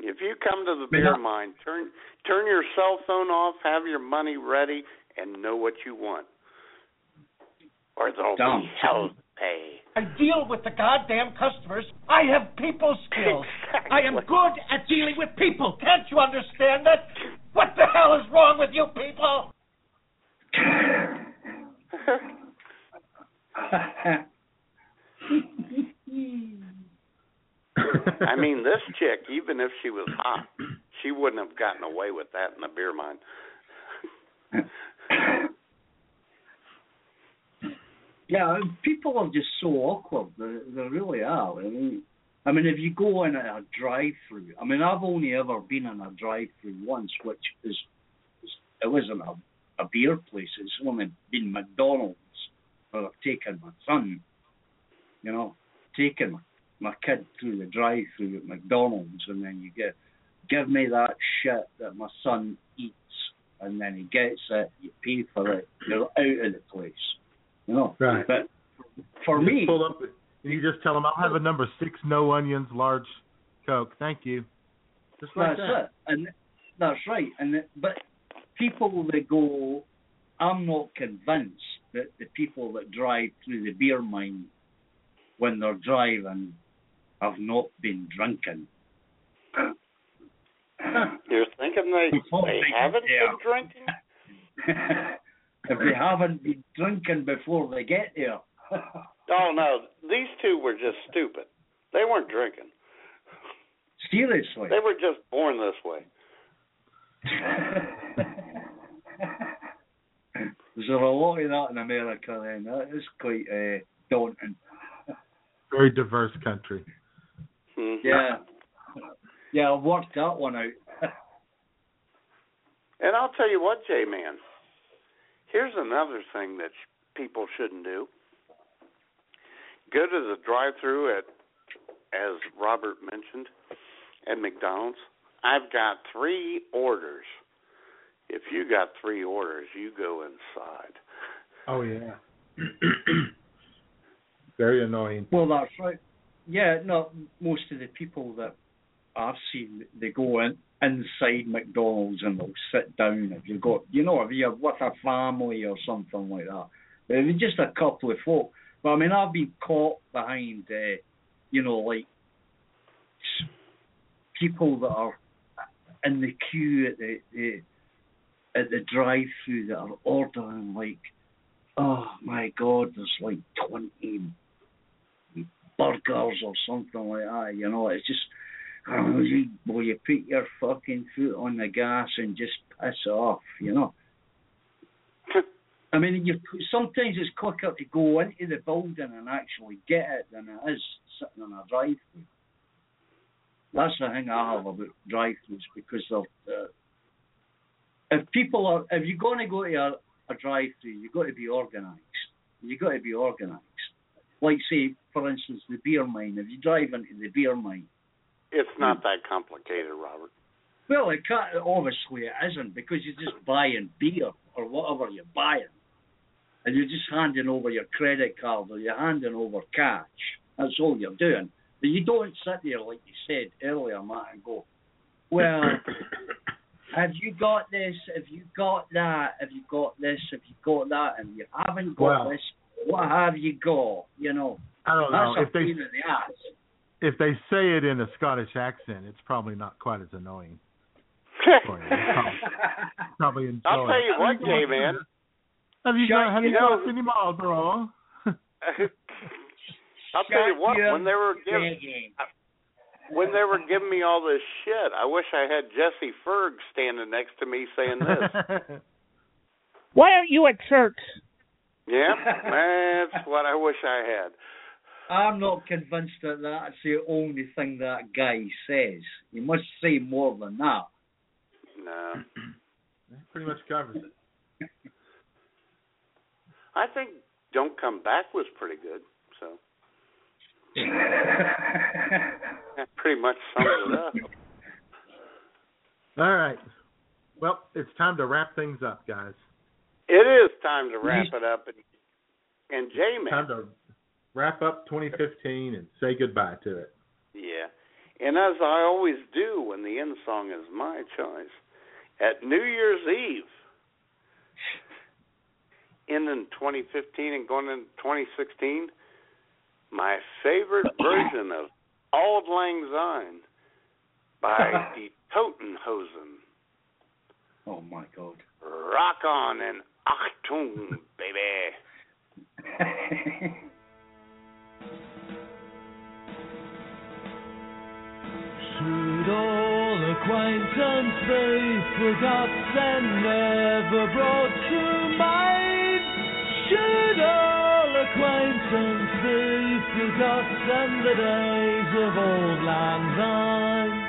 If you come to the beer mine, turn turn your cell phone off, have your money ready, and know what you want. Or there'll Dumb. be hell to pay. I deal with the goddamn customers. I have people skills. Exactly. I am good at dealing with people. Can't you understand that? What the hell is wrong with you people? I mean, this chick, even if she was hot, she wouldn't have gotten away with that in the beer mine. Yeah, people are just so awkward. They, they really are. I mean, I mean, if you go in a drive-thru, I mean, I've only ever been in a drive-thru once, which is, it wasn't a, a beer place. It's only been McDonald's. Or I've taken my son, you know, taken my my kid through the drive-thru at McDonald's, and then you get, give me that shit that my son eats, and then he gets it, you pay for it, you're out of the place. You know? Right. But for you me... Pull up, you just tell them, I'll have a number six, no onions, large Coke. Thank you. Just like that's that. It. And that's right. And it, but people that go, I'm not convinced that the people that drive through the beer mine when they're driving have not been drinking. You're thinking they, they haven't there. been drinking? If they haven't been drinking before they get there. Oh, no. These two were just stupid. They weren't drinking. Seriously? They were just born this way. Is there a lot of that in America then? That is quite uh, daunting. Very diverse country. Mm-hmm. Yeah. Yeah, I worked that one out. And I'll tell you what, J-Man, here's another thing that sh- people shouldn't do. Go to the drive-thru at, as Robert mentioned, at McDonald's. I've got three orders. If you got three orders, you go inside. Oh, yeah. Very annoying. Well, that's right. Yeah, no, most of the people that I've seen, they go in, inside McDonald's and they'll sit down. If you've got, you know, if you're with a family or something like that, it's just a couple of folk. But I mean, I've been caught behind, uh, you know, like people that are in the queue at the, the at the drive-thru that are ordering like, oh my God, there's like twenty burgers or something like that, you know, it's just, oh, you, will you put your fucking foot on the gas and just piss off, you know? I mean, you sometimes it's quicker to go into the building and actually get it than it is sitting in a drive-thru. That's the thing I have about drive-thrus, because they're, uh, if people are, if you're going to go to a, a drive-through, you've got to be organised. You've got to be organised. Like, say, for instance, the beer mine. If you drive into the beer mine... It's not that complicated, Robert. Well, it can't, obviously it isn't, because you're just buying beer or whatever you're buying. And you're just handing over your credit card or you're handing over cash. That's all you're doing. But you don't sit there, like you said earlier, Matt, and go, well, have you got this? Have you got that? Have you got this? Have you got that? And you haven't got well, this. What have you got? You know, I don't know. That's if a they, pain in the ass. If they say it in a Scottish accent, it's probably not quite as annoying. probably, probably enjoying. I'll tell you what, Jay, man. Have you got, have you got any miles, bro? I'll tell you what, when they were giving when they were giving me all this shit, I wish I had Jesse Ferg standing next to me saying this. Why aren't you at church? Yeah, that's what I wish I had. I'm not convinced that that's the only thing that guy says. You must say more than that. No. That pretty much covers it. I think Don't Come Back was pretty good, so. That pretty much sums it up. All right. Well, it's time to wrap things up, guys. It is time to wrap it up. And, and Jamie. Time to wrap up twenty fifteen and say goodbye to it. Yeah. And as I always do when the end song is my choice, at New Year's Eve, ending twenty fifteen and going into twenty sixteen, my favorite version of Auld Lang Syne by Die Totenhosen. Oh, my God. Rock on and Achtung, baby. Should all acquaintance be forgot and never brought to mind? Should all acquaintance be forgot and the days of Auld Lang Syne?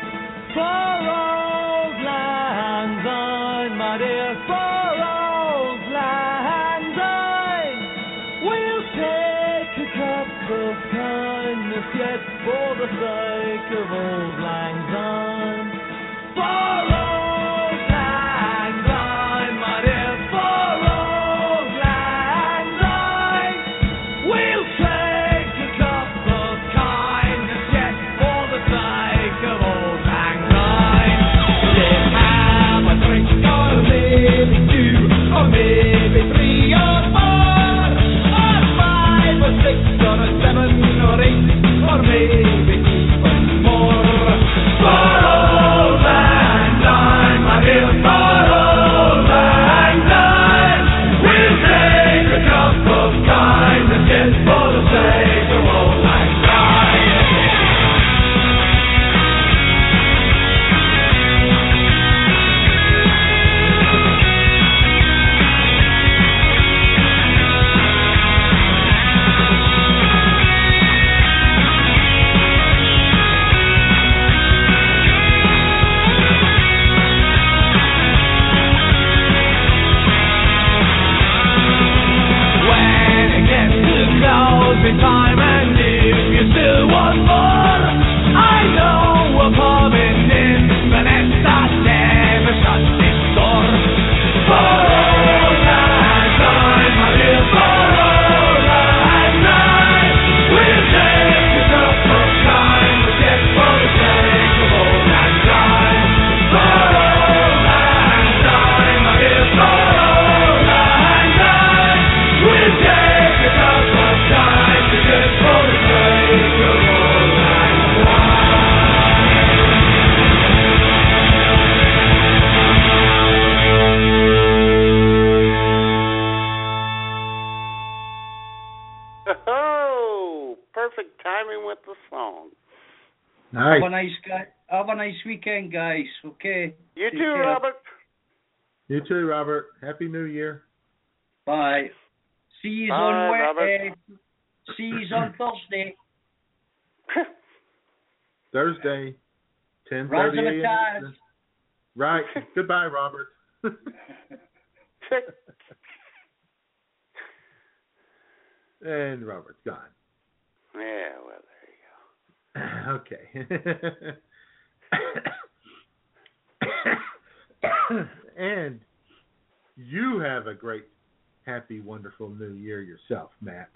For Auld Lang Syne, my dear, for Auld Lang Syne, we'll take a cup of kindness yet for the sake of Auld Lang Syne. For Auld Lang Syne, my dear, for Auld Lang Syne, we'll take a cup of kindness yet for the sake of Auld Lang Syne. Then have a drink or maybe two or maybe three or four or five or six or a seven or eight or maybe even more. For Auld Lang Syne, my dear, for Auld Lang Syne, we'll take a cup of kindness yet for the sake of Auld Lang Syne. Time, and if you still want more, I know a pub in Inverness that never shuts its door. For Auld Lang Syne, my dear, for Auld Lang Syne, we'll take a cup of kindness yet for the sake of Auld Lang Syne. For Auld Lang Syne, my dear, for Auld Lang Syne, we'll take a cup of kindness. Oh, perfect timing with the song. Nice. Have a nice guy. Have a nice weekend, guys. Okay. You too, Robert. You too, Robert. Happy New Year. Bye. See you on Wednesday. See you on Thursday. Thursday, ten thirty. Right. Goodbye, Robert. And Robert's gone. Yeah, well, there you go. Okay. And you have a great, happy, wonderful New Year yourself, Matt.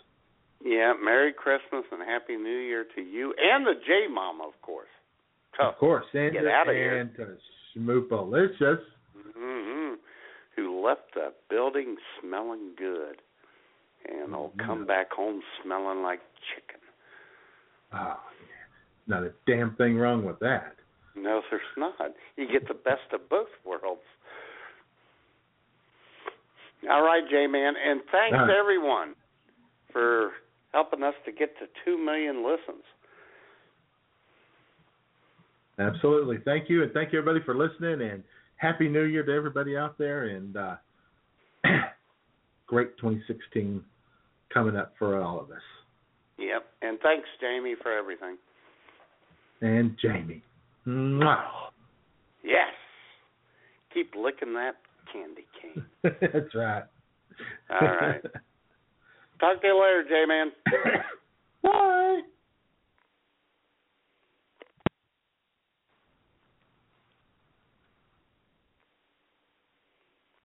Yeah, Merry Christmas and Happy New Year to you and the J-Mama, of course. Tough. Of course. And Get out of here. And to Smoopalicious. Mm-hmm. Who left the building smelling good. And they'll come back home smelling like chicken. Oh, yeah. Not a damn thing wrong with that. No, there's not. You get the best of both worlds. All right, J-Man. And thanks, uh, everyone, for helping us to get to two million listens. Absolutely. Thank you. And thank you, everybody, for listening. And Happy New Year to everybody out there. And uh, great twenty sixteen coming up for all of us. Yep. And thanks, Jamie, for everything. And Jamie. Mwah. Yes. Keep licking that candy cane. That's right. All right. Talk to you later, J-Man.